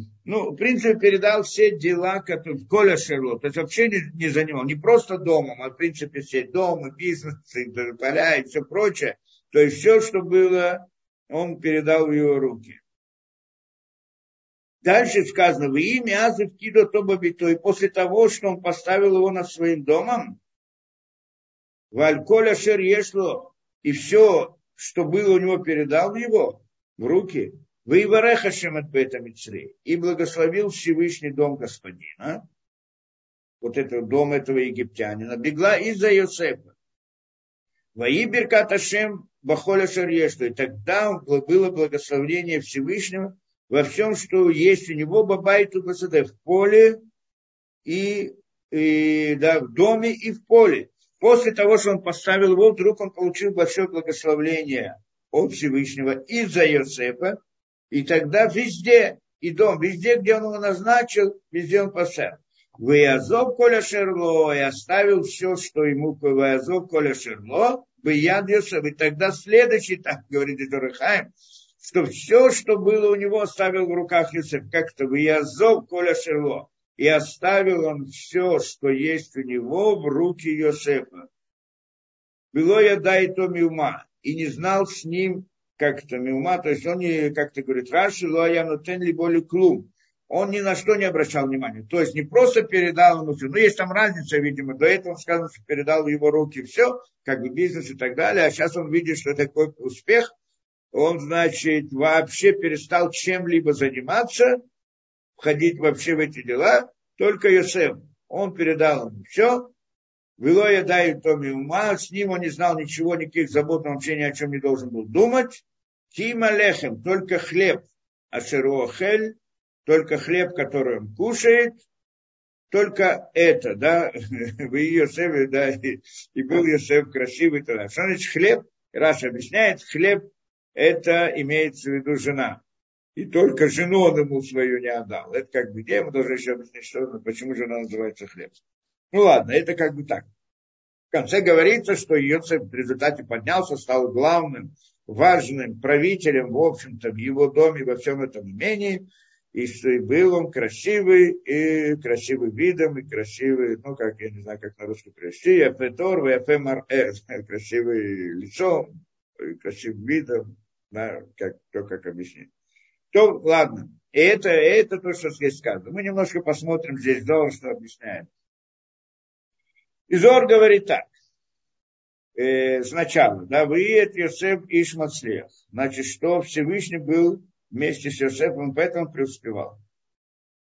в принципе, передал все дела, которые Коля Шерлот, то есть вообще не занимал, не просто домом, а в принципе все дома, бизнес, поля и все прочее. То есть все, что было, он передал в его руки. Дальше сказано, в имя Азов Кидо Тобабито, и после того, что он поставил его над своим домом, Вальколя Шер Ешло, и все, что было у него, передал его в руки, Вейварехашем от Бейта Мицри, и благословил Всевышний дом господина, вот этот дом этого египтянина, бегла из-за Йосефа. Ваиберкат Ашем Бахоля Шарьешту. И тогда было благословение Всевышнего во всем, что есть у него, Бабайту Басаде, в поле, и да, в доме и в поле. После того, что он поставил его, вдруг он получил большое благословение от Всевышнего из-за Йосефа. И тогда везде, и дом, везде, где он его назначил, везде он поставил. Ваязов Коля Шерло, и оставил все, что ему Ваязов Коля Шерло, Ваяд Йосеф. И тогда следующий, так говорит Дорохаим, что все, что было у него, оставил в руках Йосеф. Как-то Ваязов Коля Шерло. И оставил он все, что есть у него, в руки Йосефа. Было я дай то миума. И не знал с ним как-то миума. То есть он, как-то говорит, Раши, лоаянутен ли боли клум. Он ни на что не обращал внимания. То есть не просто передал ему все. Ну, есть там разница, видимо. До этого он сказал, что передал в его руки все, как бы бизнес и так далее. А сейчас он видит, что такой успех. Он, значит, вообще перестал чем-либо заниматься, входить вообще в эти дела. Только Йосеф. Он передал ему все. Вело я даю Томи ума. С ним он не знал ничего, никаких забот. Он вообще ни о чем не должен был думать. Тима лехем. Только хлеб. Ашеруахель. Только хлеб, который он кушает, только это, да, вы Йосеф, да, и был Йосеф красивый, тогда. Что значит хлеб? Раша объясняет, хлеб, это имеется в виду жена. И только жену он ему свою не отдал. Это как бы тема, должен еще объяснить, что, почему жена называется хлеб. Ну ладно, это как бы так. В конце говорится, что Йосеф в результате поднялся, стал главным, важным правителем, в общем-то, в его доме, во всем этом имении. И что и был он красивый, и красивый видом, и красивый, ну, как, я не знаю, как на русском перевести, яфетор, яфемар, красивый лицом, красивым видом, да, как, то, как объяснить. То, ладно, это то, что здесь сказано. Мы немножко посмотрим здесь Зор, что объясняет. И Зор говорит так. сначала, да, выйдет Йосеф иш мацлех. Значит, что Всевышний был вместе с Йосефом, поэтому преуспевал.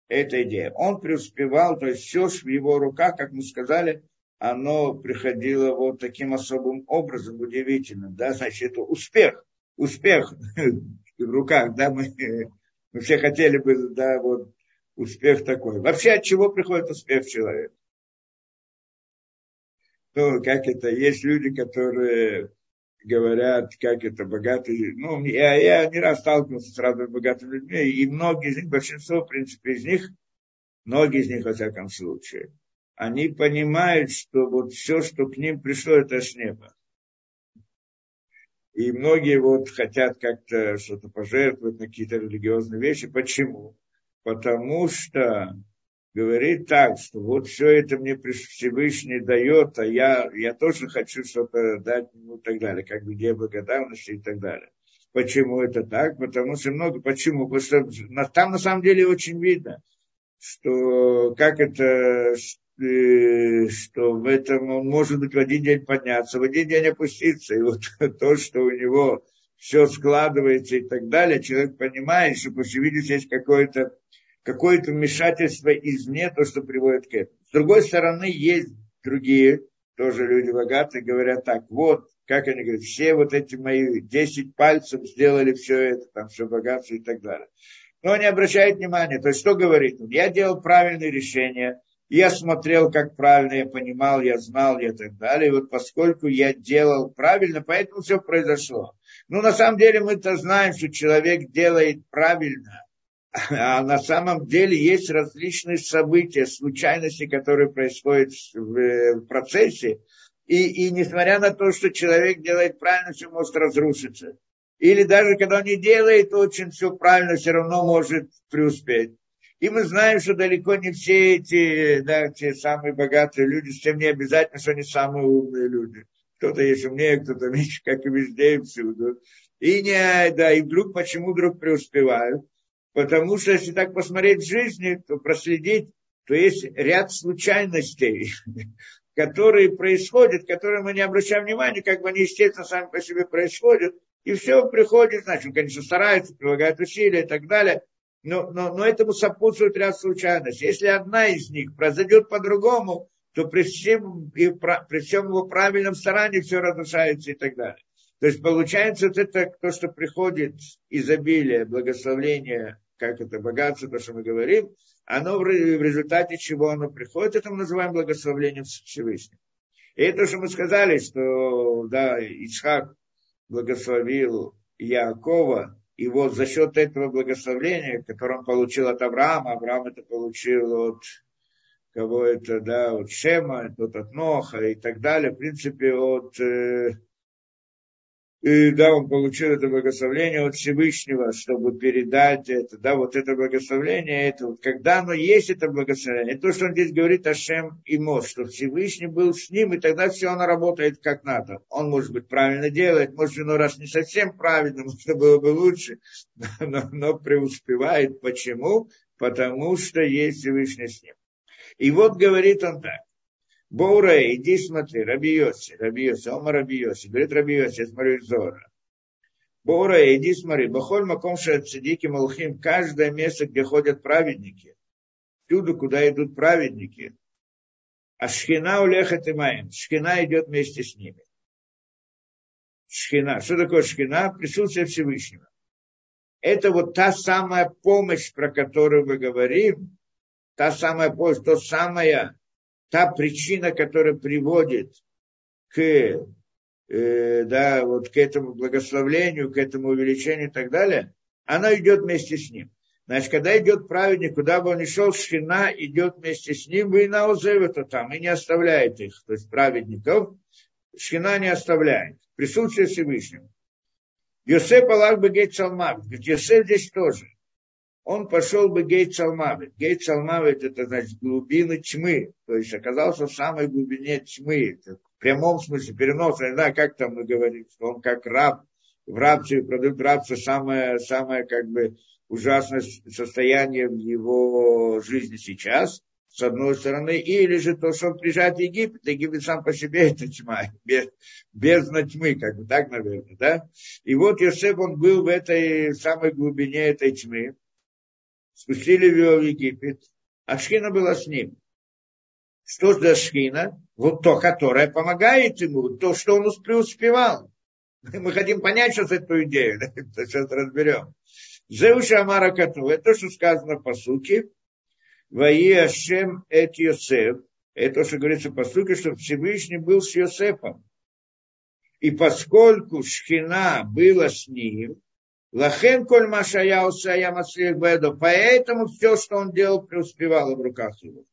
Эта идея. Он преуспевал, то есть все в его руках, как мы сказали, оно приходило вот таким особым образом, удивительным, да, значит, это успех, успех в руках, да, мы все хотели бы, да, вот, успех такой. Вообще, от чего приходит успех человека? Ну, как это, есть люди, которые говорят, как это, богатые, ну, я не раз сталкивался с разными богатыми людьми, и многие из них, большинство, в принципе, из них, многие из них, во всяком случае, они понимают, что вот все, что к ним пришло, это с неба. И многие вот хотят как-то что-то пожертвовать на какие-то религиозные вещи. Почему? Потому что говорит так, что вот все это мне Всевышний дает, а я тоже хочу что-то дать, ну и так далее, как бы где благодарность и так далее. Почему это так? Потому что много, почему? Потому что там на самом деле очень видно, что как это, что в этом он может быть в один день подняться, в один день опуститься. И вот то, что у него все складывается и так далее, человек понимает, что, по всей видимости, есть какое-то вмешательство извне, то, что приводит к этому. С другой стороны, есть другие, тоже люди богатые, говорят так, вот, как они говорят, все вот эти мои 10 пальцев сделали все это, там, все богатство и так далее. Но не обращает внимания. То есть, что говорит он? Я делал правильные решения, я смотрел, как правильно, я понимал, я знал, и так далее. И вот поскольку я делал правильно, поэтому все произошло. Ну, на самом деле, мы-то знаем, что человек делает правильно. А на самом деле есть различные события, случайности, которые происходят в процессе. И несмотря на то, что человек делает правильно, все может разрушиться. Или даже когда он не делает очень все правильно, все равно может преуспеть. И мы знаем, что далеко не все эти, да, те самые богатые люди, с тем не обязательно, что они самые умные люди. Кто-то есть умнее, кто-то меньше, как и везде и всюду. И, не, да, и вдруг, почему вдруг преуспевают? Потому что, если так посмотреть в жизни, то проследить, то есть ряд случайностей, которые происходят, которые мы не обращаем внимания, как бы они, естественно, сами по себе происходят. И все приходит, значит, конечно, стараются, прилагают усилия и так далее. Но этому сопутствует ряд случайностей. Если одна из них произойдет по-другому, то при всем его правильном старании все разрушается и так далее. То есть получается вот это то, что приходит изобилие, благословение, как это, богатство, то, что мы говорим, оно в результате чего оно приходит, это мы называем благословением Всевышнего. И это, что мы сказали, что да, Ицхак благословил Яакова, и вот за счет этого благословения, которое он получил от Авраама, Авраам это получил от кого это, да, от Шема, от Ноха и так далее, в принципе, от, да, он получил это благословение от Всевышнего, чтобы передать это, да, вот это благословение, это вот, когда оно есть, это благословение, то, что он здесь говорит о Шем и Мос, что Всевышний был с ним, и тогда все оно работает как надо. Он, может быть, правильно делает, может, иной раз не совсем правильно, может, было бы лучше, но преуспевает. Почему? Потому что есть Всевышний с ним. И вот говорит он так. Боурей, иди смотри, Раби Йоси, Ома Раби Йоси, говорит Раби Йоси, я смотрю из Зора. Боурей, иди смотри, Бахоль маком шеат цадиким алхим, каждое место, где ходят праведники, всюду, куда идут праведники, а шхина улехет имаем, шхина идет вместе с ними. Шхина, что такое шхина? Присутствие Всевышнего. Это вот та самая помощь, про которую мы говорим, та самая помощь, та причина, которая приводит к, да, вот к этому благословлению, к этому увеличению и так далее, она идет вместе с ним. Значит, когда идет праведник, куда бы он ни шел, шхина идет вместе с ним, и наузевет там, и не оставляет их. То есть праведников шхина не оставляет. Присутствие Всевышнего. Йосеф алах бы гейт салмавит. Ведь Йосеф здесь тоже. Он пошел бы гейт салмавит. Гейт салмавит это значит глубины тьмы. То есть оказался в самой глубине тьмы. Это в прямом смысле переноса. Не знаю, как там мы говорим, что он как раб. В рабстве, продукт рабства самое как бы ужасное состояние в его жизни сейчас. с одной стороны, или же то, что он приезжает в Египет, Египет сам по себе это тьма, бездна тьмы, как бы так, наверное, да. И вот Йосеф, он был в этой самой глубине этой тьмы, спустили его в Египет, а Шхина была с ним. Что за Шхина? Вот то, которое помогает ему, то, что он преуспевал. Мы хотим понять сейчас эту идею, да? Сейчас разберем. Зеуша Амара Кату, это то, что сказано по сути. Ваи Ашем эт Йосеф. Это то, что говорится по сути, что Всевышний был с Йосефом. И поскольку Шхина была с ним, Лахен коль машая усая маслех бедо, поэтому все, что он делал, преуспевало в руках его.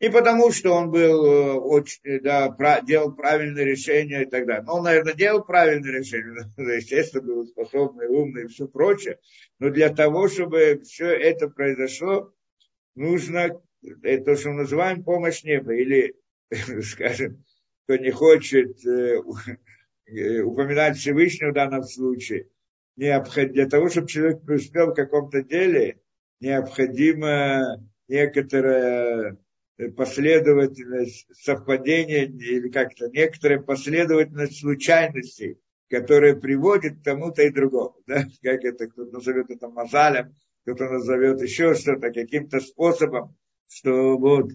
И потому, что он был очень, да, делал правильные решения и так далее. Но он, наверное, делал правильные решения, естественно, был способный, умный и все прочее. Но для того, чтобы все это произошло, нужно то, что мы называем помощь неба. Или, скажем, кто не хочет упоминать Всевышнего в данном случае, для того, чтобы человек преуспел в каком-то деле, необходимо некоторое последовательность, совпадение или как-то некоторая последовательность случайностей, которая приводит к тому-то и другому. Да? Как это, кто-то назовет это мазалем, кто-то назовет еще что-то, каким-то способом, что вот,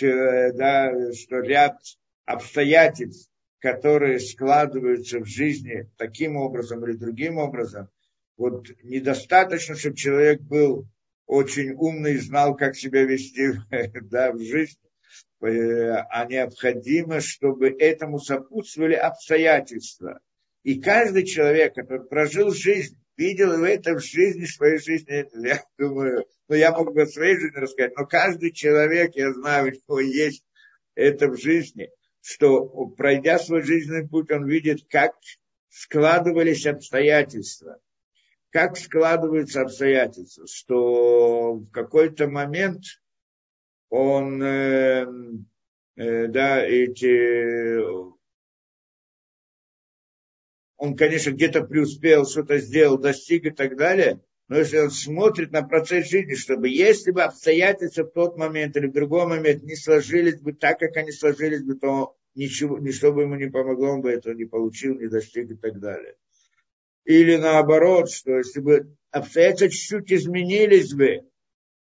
да, что ряд обстоятельств, которые складываются в жизни таким образом или другим образом, вот недостаточно, чтобы человек был очень умный, знал, как себя вести, да, в жизни, а необходимо, чтобы этому сопутствовали обстоятельства. И каждый человек, который прожил жизнь, видел в этом жизни, в своей жизни, я думаю, ну, я мог бы о своей жизни рассказать, но каждый человек, я знаю, у него есть это в жизни, что, пройдя свой жизненный путь, он видит, как складывались обстоятельства. Как складываются обстоятельства, что в какой-то момент он, он, конечно, где-то преуспел, что-то сделал, достиг и так далее, но если он смотрит на процесс жизни, чтобы если бы обстоятельства в тот момент или в другой момент не сложились бы так, как они сложились бы, то ничего, ничто бы ему не помогло, он бы этого не получил, не достиг и так далее. Или наоборот, что если бы обстоятельства чуть-чуть изменились бы,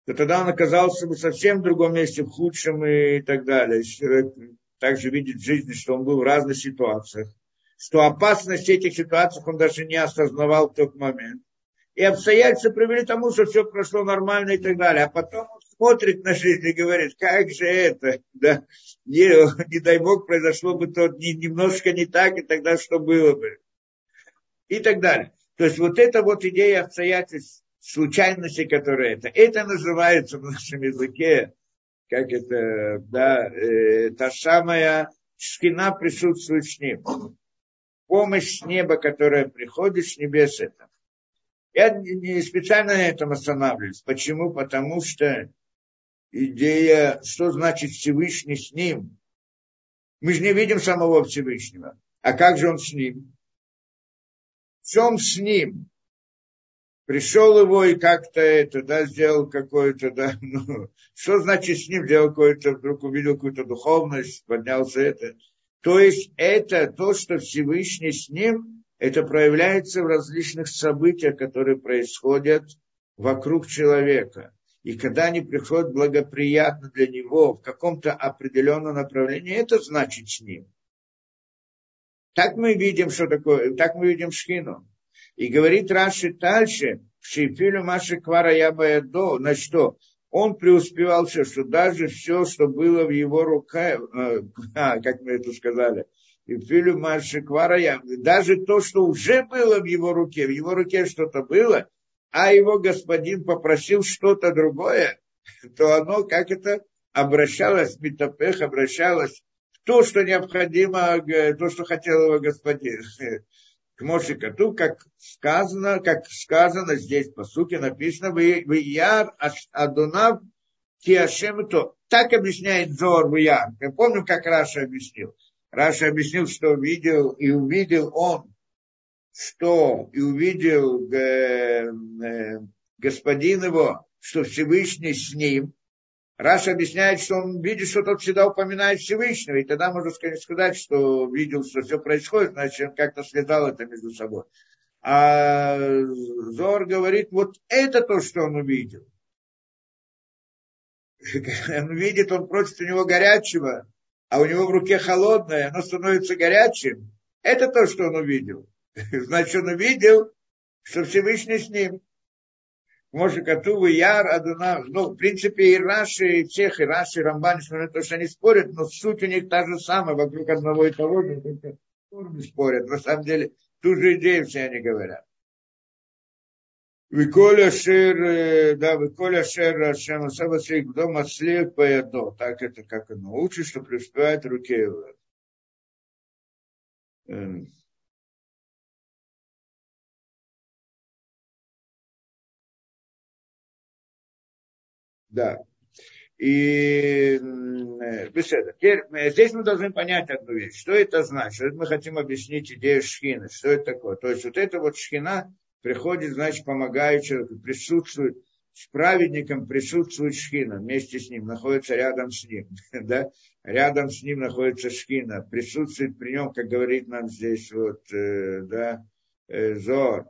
то тогда он оказался бы совсем в другом месте, в худшем и так далее. Если человек также видит в жизни, что он был в разных ситуациях, что опасность этих ситуаций он даже не осознавал в тот момент. И обстоятельства привели к тому, что все прошло нормально и так далее. А потом он смотрит на жизнь и говорит, как же это, да? Не дай бог, произошло бы то немножко не так, и тогда что было бы? И так далее. То есть вот эта вот идея обстоятельств, случайности, которые это называется в нашем языке, как это, да, та самая шхина присутствует с ним. Помощь с неба, которая приходит с небес, это. Я не специально на этом останавливаюсь. Почему? Потому что идея, что значит Всевышний с ним. Мы же не видим самого Всевышнего. А как же он с ним? В чем с ним? Пришел его и как-то это, да, сделал какое-то, да, ну, что значит с ним, делал какое-то, вдруг увидел какую-то духовность, поднялся это. То есть это то, что Всевышний с ним, это проявляется в различных событиях, которые происходят вокруг человека. И когда они приходят благоприятно для него в каком-то определенном направлении, это значит с ним. Так мы видим, что такое, так мы видим Шхину. И говорит Раши дальше, Шифилю Маши Квара Ябаядо, на что он преуспевал все, что даже все, что было в его руках, как мы это сказали, Шифилю Маши Квара Ябаядо, даже то, что уже было в его руке что-то было, а его господин попросил что-то другое, то оно как это обращалось, Митапех обращалось, то, что необходимо, то, что хотел его господин. К Моше Кату, как сказано здесь, по сути, написано, «Вияр Адонав Тиашем То». Так объясняет Зоар Вияр. Мы помним, как Раша объяснил. Раша объяснил, что видел, и увидел он, что, и увидел господин его, что Всевышний с ним. Раша объясняет, что он видит, что тот всегда упоминает Всевышнего, и тогда можно сказать, что видел, что все происходит, значит, он как-то связал это между собой. А Зоар говорит, вот это то, что он увидел. Он видит, он просит у него горячего, а у него в руке холодное, оно становится горячим. Это то, что он увидел. Значит, он увидел, что Всевышний с ним. Моше Катувы, Яр, Адуна, ну, в принципе, и Раши, и всех, и Раши, и Рамбан, несмотря на то, что они спорят, но суть у них та же самая, вокруг одного и того же, только формы спорят. На самом деле, ту же идею все они говорят. Виколя Шер, Шема Савасик, Дома Слев, Паядо. Так это как оно. Лучше, что преуспевает руке его. Да. И здесь мы должны понять одну вещь. Что это значит? Это мы хотим объяснить идею шхины. Что это такое? То есть вот эта вот шхина приходит, значит, помогает человеку, присутствует с праведником, присутствует шхина. Вместе с ним, находится рядом с ним. Да? Рядом с ним находится шхина. Присутствует при нем, как говорит нам здесь вот, да, Зоар.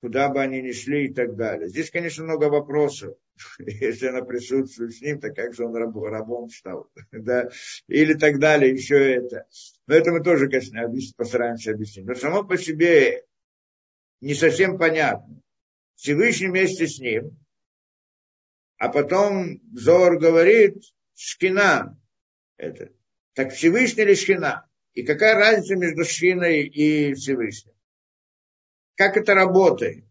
Куда бы они ни шли и так далее. Здесь, конечно, много вопросов. Если она присутствует с ним, то как же он рабом стал? Да? Или так далее, еще это. Но это мы тоже, конечно, постараемся объяснить. Но само по себе не совсем понятно. Всевышний вместе с ним. А потом Зоар говорит, шхина. Это. Так Всевышний или шхина? И какая разница между шхиной и Всевышним? Как это работает?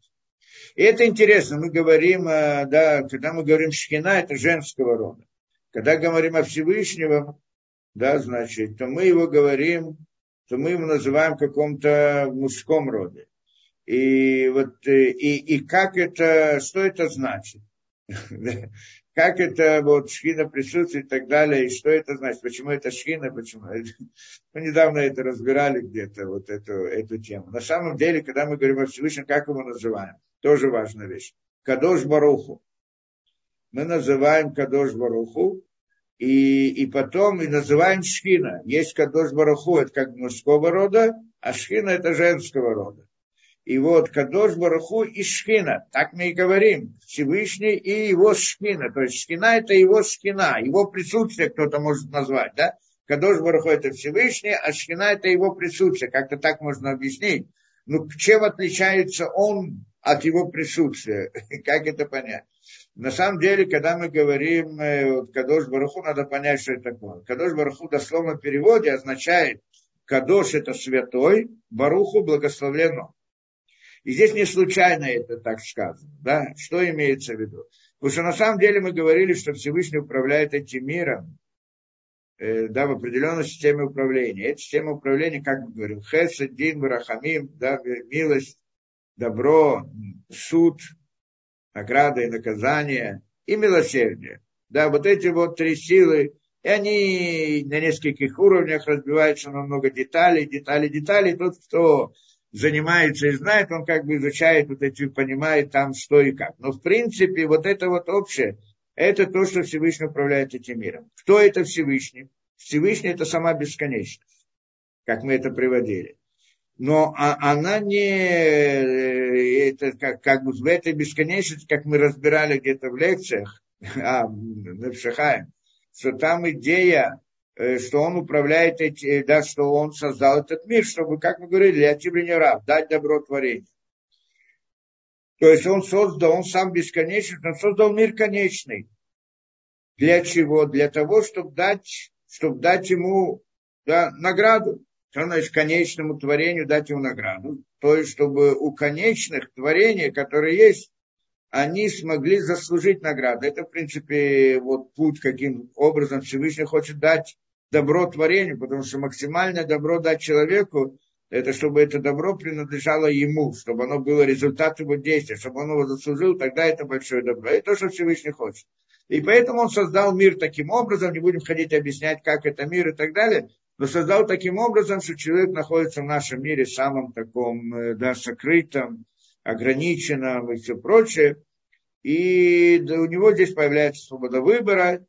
И это интересно. Мы говорим, да, когда мы говорим шхина, это женского рода. Когда говорим о Всевышнем, да, значит, то мы его называем в каком-то мужском роде. И вот и как это, что это значит? Как это вот шхина присутствует и так далее, и что это значит? Почему это шхина? Почему? Мы недавно это разбирали где-то, вот эту тему. На самом деле, когда мы говорим о Всевышнем, как его называем? Тоже важная вещь. Кадош Баруху. Мы называем Кадош Баруху, и потом и называем шхина. Есть Кадош Баруху, это как мужского рода, а шхина это женского рода. И вот Кадош Баруху и шхина, так мы и говорим, Всевышний и его шхина. То есть шхина это его шхина, его присутствие кто-то может назвать, да? Кадош Баруху это Всевышний, а шхина это его присутствие, как-то так можно объяснить. Ну, чем отличается он от его присутствия? Как это понять? На самом деле, когда мы говорим вот, Кадош Баруху, надо понять, что это такое. Кадош Баруху дословно в переводе означает Кадош это святой, Баруху благословлено. И здесь не случайно это так сказано. Да? Что имеется в виду? Потому что на самом деле мы говорили, что Всевышний управляет этим миром да, в определенной системе управления. Эта система управления, как мы говорим, хесед, дин, рахамим, да, милость, добро, суд, награда и наказание и милосердие. Да, вот эти вот три силы, и они на нескольких уровнях разбиваются на много деталей. Тот, кто занимается и знает, он как бы изучает вот эти, понимает там что и как. Но в принципе вот это вот общее, это то, что Всевышний управляет этим миром. Кто это Всевышний? Всевышний это сама бесконечность, как мы это приводили. Но она не, это как бы в этой бесконечности, как мы разбирали где-то в лекциях, на Пшахаем, что там идея, что он управляет, да, что он создал этот мир, чтобы, как мы говорили, я тебе не раб, дать добро творению. То есть он создал, он сам бесконечный, он создал мир конечный. Для чего? Для того, чтобы дать ему да, награду. Что значит конечному творению дать ему награду? То есть, чтобы у конечных творений, которые есть, они смогли заслужить награду. Это, в принципе, вот путь, каким образом Всевышний хочет дать добро творению, потому что максимальное добро дать человеку, это чтобы это добро принадлежало ему, чтобы оно было результат его действия, чтобы он его заслужил, тогда это большое добро. Это то, что Всевышний хочет. И поэтому он создал мир таким образом, не будем ходить объяснять, как это мир и так далее, но создал таким образом, что человек находится в нашем мире самым таком, да, сокрытом, ограниченном и все прочее. И у него здесь появляется свобода выбора,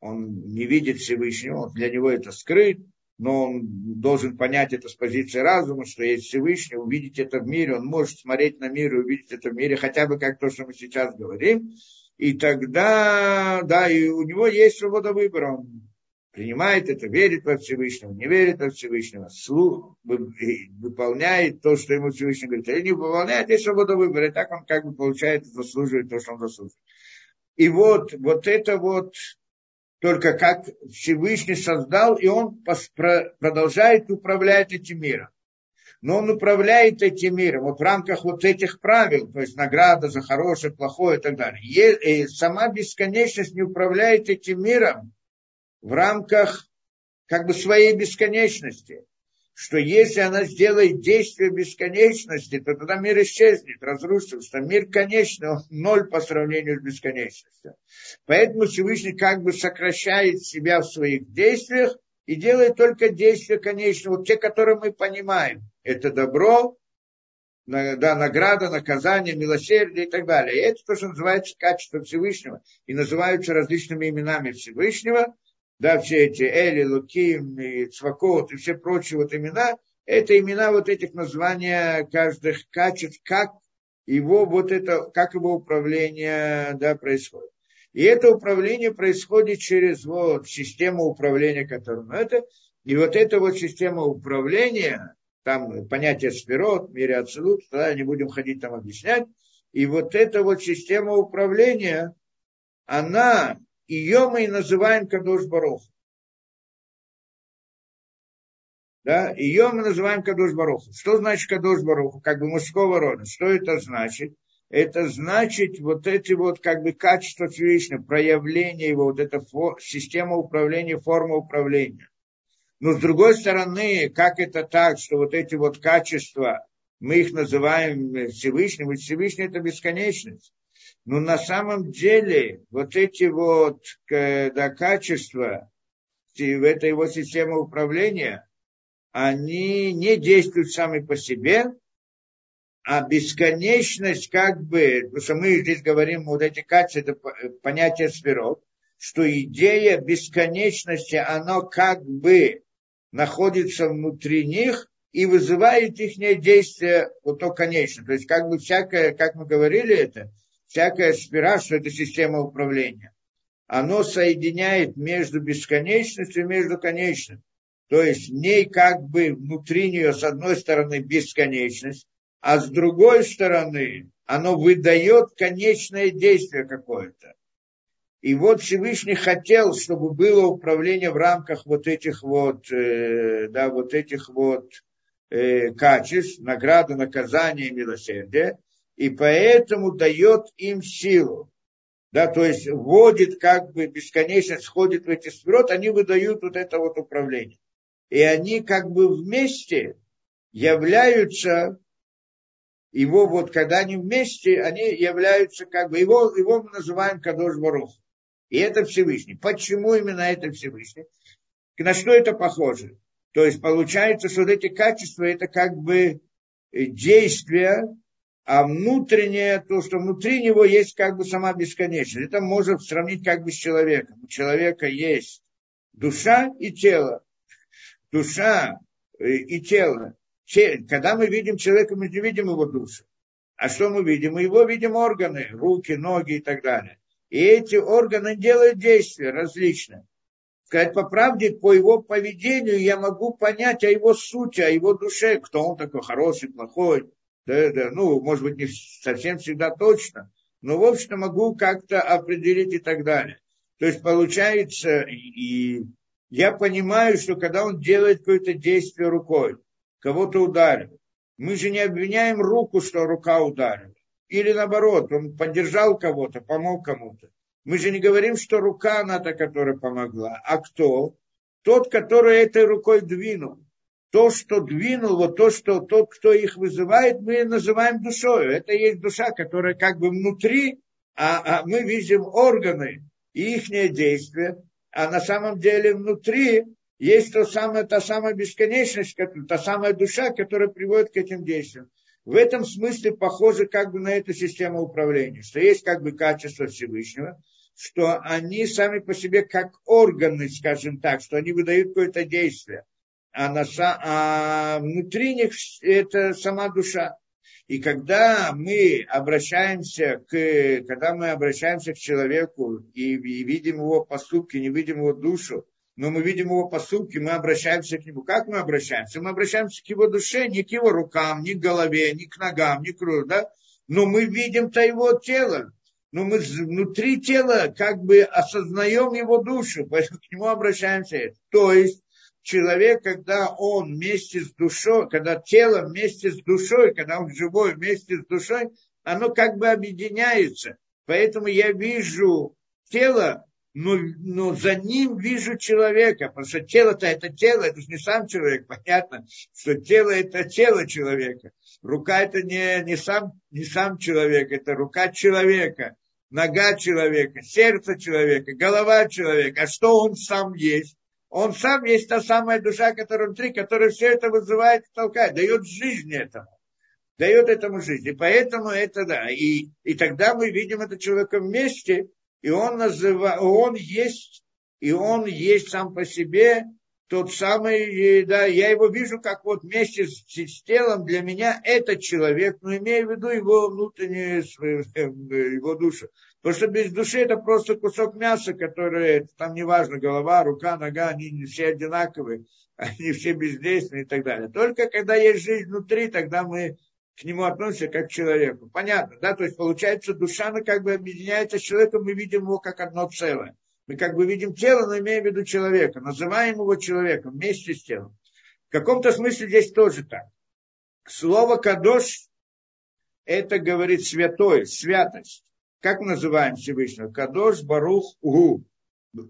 он не видит Всевышнего, для него это скрыт, но он должен понять это с позиции разума, что есть Всевышний, увидеть это в мире, он может смотреть на мир и увидеть это в мире, хотя бы как то, что мы сейчас говорим. И тогда, да, и у него есть свобода выбора, он принимает это, верит во Всевышнего, не верит во Всевышнего, слух выполняет то, что ему Всевышний говорит, или не выполняет, есть свобода выбора, и так он как бы получает, заслуживает то, что он заслуживает. И вот это вот... Только как Всевышний создал, и он продолжает управлять этим миром. Но он управляет этим миром вот в рамках вот этих правил, то есть награда за хорошее, плохое и так далее. И сама бесконечность не управляет этим миром в рамках как бы своей бесконечности. Что если она сделает действие бесконечности, то тогда мир исчезнет, разрушится, что мир, конечно, ноль по сравнению с бесконечностью. Поэтому Всевышний как бы сокращает себя в своих действиях и делает только действия конечные, вот те, которые мы понимаем. Это добро, да, награда, наказание, милосердие и так далее. И это то, что называется качество Всевышнего и называются различными именами Всевышнего. Да, все эти Эли, Луким, и Цвакот и все прочие вот имена, это имена вот этих названия каждых качеств, как его вот это, как его управление, да, происходит. И это управление происходит через вот систему управления, которую это, и вот эта вот система управления, там понятие сферот, мире ацилут, тогда не будем ходить там объяснять, и вот эта вот система управления, она... Ее мы и называем Кадош Барух. Да? Ее мы называем Кадош Барух. Что значит Кадош Барух? Как бы мужского рода. Что это значит? Это значит вот эти вот как бы качества Всевышнего, проявление его, вот эта система управления, форма управления. Но с другой стороны, как это так, что вот эти вот качества, мы их называем Всевышним, и Всевышний это бесконечность. Но на самом деле вот эти вот да, качества, эта его система управления, они не действуют сами по себе, а бесконечность как бы, потому что мы здесь говорим, вот эти качества, это понятие сферот, что идея бесконечности, она как бы находится внутри них и вызывает их действие вот то конечное. То есть как бы всякое, как мы говорили это, всякая сфера, что это система управления, оно соединяет между бесконечностью и между конечным. То есть в ней как бы внутри нее с одной стороны бесконечность, а с другой стороны оно выдает конечное действие какое-то. И вот Всевышний хотел, чтобы было управление в рамках вот этих вот, да, вот этих вот качеств, награды, наказания, милосердия. И поэтому дает им силу. Да, то есть вводит как бы бесконечность, входит в эти сферот, они выдают вот это вот управление. И они как бы вместе являются, его вот когда они вместе, они являются как бы, его мы называем Кадош Барух. И это Всевышний. Почему именно это Всевышний? На что это похоже? То есть получается, что вот эти качества, это как бы действия, а внутреннее, то, что внутри него есть как бы сама бесконечность. Это можно сравнить как бы с человеком. У человека есть душа и тело. Душа и тело. Когда мы видим человека, мы не видим его душу. А что мы видим? Мы его видим органы, руки, ноги и так далее. И эти органы делают действия различные. Сказать по правде, по его поведению я могу понять о его сути, о его душе. Кто он такой, хороший, плохой. Да, ну, может быть, не совсем всегда точно, но, в общем-то, могу как-то определить и так далее. То есть, получается, и я понимаю, что когда он делает какое-то действие рукой, кого-то ударил, мы же не обвиняем руку, что рука ударила. Или наоборот, он поддержал кого-то, помог кому-то. Мы же не говорим, что рука она та, которая помогла, а кто? Тот, который этой рукой двинул. То, что двинул, вот то, что тот, кто их вызывает, мы называем душою. Это есть душа, которая как бы внутри, а мы видим органы и ихнее действие. А на самом деле внутри есть та самая бесконечность, та самая душа, которая приводит к этим действиям. В этом смысле похоже как бы на эту систему управления, что есть как бы качество Всевышнего, что они сами по себе как органы, скажем так, что они выдают какое-то действие. А внутри них это сама душа. И когда мы обращаемся к человеку и видим его поступки, не видим его душу, но мы видим его поступки, мы обращаемся к нему. Как мы обращаемся? Мы обращаемся к его душе, не к его рукам, не к голове, не к ногам, не к руке, да? Но мы видим-то его тело. Но мы внутри тела как бы осознаем его душу, поэтому к нему обращаемся. То есть человек, когда он вместе с душой, когда тело вместе с душой, когда он живой вместе с душой, оно как бы объединяется. Поэтому я вижу тело, но за ним вижу человека, потому что тело-то это тело, это же не сам человек, понятно, что тело это тело человека, рука это не сам человек, это рука человека, нога человека, сердце человека, голова человека, а что он сам есть? Он сам есть та самая душа, которая внутри, которая все это вызывает, толкает, дает жизнь этому. Дает этому жизнь. И поэтому это да. И тогда мы видим этого человека вместе, и он есть сам по себе тот самый, да, я его вижу как вот вместе с телом, для меня этот человек, но имея в виду его внутреннюю, его душу. Потому что без души это просто кусок мяса, который, там неважно, голова, рука, нога, они не все одинаковые, они все бездейственные и так далее. Только когда есть жизнь внутри, тогда мы к нему относимся как к человеку. Понятно, да? То есть получается, душа, она как бы объединяется с человеком, мы видим его как одно целое. Мы как бы видим тело, но имеем в виду человека, называем его человеком вместе с телом. В каком-то смысле здесь тоже так. Слово «кадош» это говорит «святой», «святость». Как мы называем Всевышнего? Кадош Барух Гу.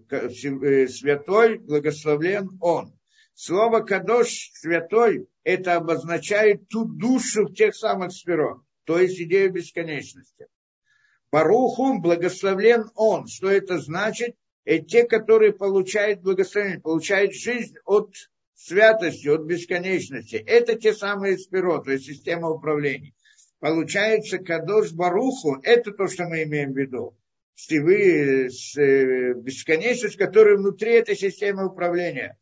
Святой, благословлен Он. Слово «кадош», «святой» это обозначает ту душу в тех самых сферах, то есть идею бесконечности. Барухум, благословлен Он. Что это значит? Это те, которые получают благословение, получают жизнь от святости, от бесконечности. Это те самые сферот, то есть система управления. Получается, Кадош Баруху, это то, что мы имеем в виду. Бесконечность, которая внутри этой системы управления.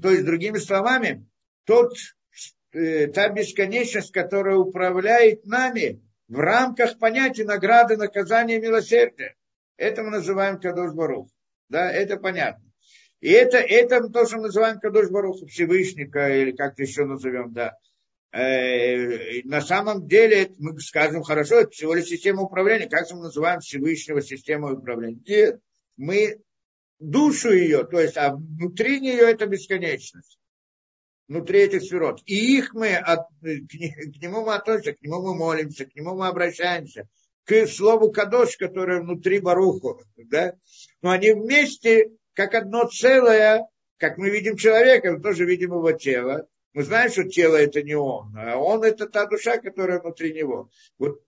То есть, другими словами, та бесконечность, которая управляет нами в рамках понятия награды, наказания, милосердия. Это мы называем Кадош Барух. Да, это понятно. И это то, что мы называем Кадош Баруху, Всевышника, или как-то еще назовем, да. На самом деле, мы скажем, хорошо, это всего лишь система управления, как мы называем Всевышнего системой управления. Нет, мы душу ее, то есть, а внутри нее это бесконечность. Внутри этих сферот. И их к нему мы относимся, к нему мы молимся, к нему мы обращаемся. К слову «кадош», которое внутри Баруху. Да? Но они вместе, как одно целое, как мы видим человека, мы тоже видим его тело. Мы знаем, что тело это не он, а он это та душа, которая внутри него. Вот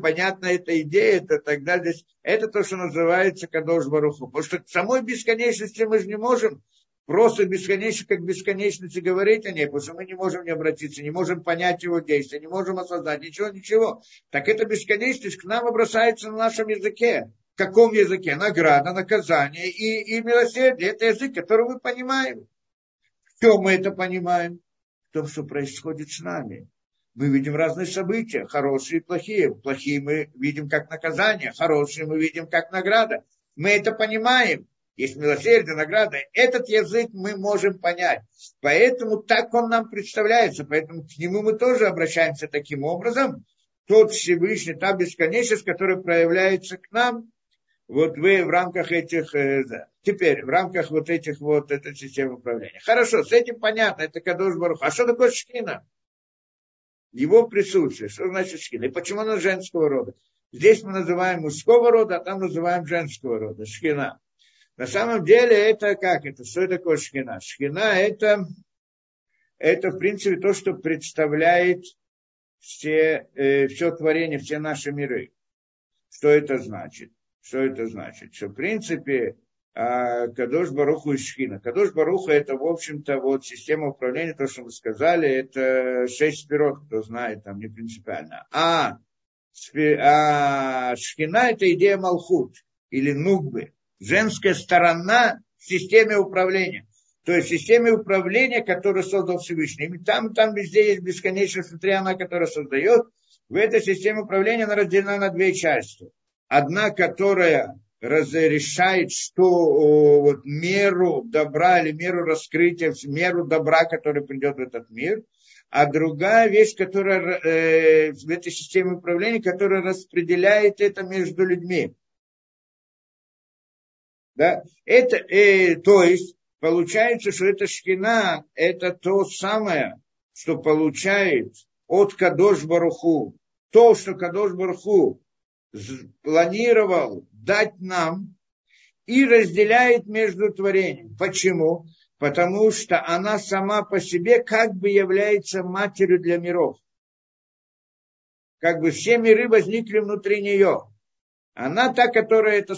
понятно, эта идея, это тогда здесь, это то, что называется Кадош Баруху. Потому что к самой бесконечности мы же не можем просто бесконечно, как бесконечности говорить о ней, потому что мы не можем не обратиться, не можем понять его действия, не можем осознать, ничего. Так эта бесконечность к нам обращается на нашем языке. В каком языке? Награда, наказание и милосердие. Это язык, который мы понимаем. В чем мы это понимаем? В том, что происходит с нами. Мы видим разные события, хорошие и плохие. Плохие мы видим как наказание, хорошие мы видим как награда. Мы это понимаем. Есть милосердие, награда. Этот язык мы можем понять. Поэтому так он нам представляется. Поэтому к нему мы тоже обращаемся таким образом. Тот Всевышний, та бесконечность, которая проявляется к нам, вот вы в рамках этих, да, теперь в рамках вот этих вот, этой системы управления. Хорошо, с этим понятно, это Кадош Барух. А что такое Шхина? Его присутствие. Что значит Шхина? И почему она женского рода? Здесь мы называем мужского рода, а там называем женского рода. Шхина. На самом деле это как это? Что такое Шхина? Шхина это в принципе то, что представляет все творение, все наши миры. Что это значит? Что это значит? Что, в принципе, Кадош Баруху и Шхина. Кадош Баруху это, в общем-то, вот система управления, то, что мы сказали, это 6 сферот, кто знает, там не принципиально. А Шхина это идея Малхут. или нукбы, женская сторона в системе управления. То есть в системе управления, которую создал Всевышний. И там везде есть бесконечная сатриана, которая создает. В этой системе управления она разделена на две части. Одна, которая разрешает, что вот, меру добра или меру раскрытия, меру добра, который придет в этот мир. А другая вещь, которая в этой системе управления, которая распределяет это между людьми. Да? Это, то есть, получается, что эта шкина, это то самое, что получает от Кадош Барух Ху. То, что Кадош Барух Ху планировал дать нам и разделяет между творением. Почему? Потому что она сама по себе как бы является матерью для миров. Как бы все миры возникли внутри нее. Она та, которая это,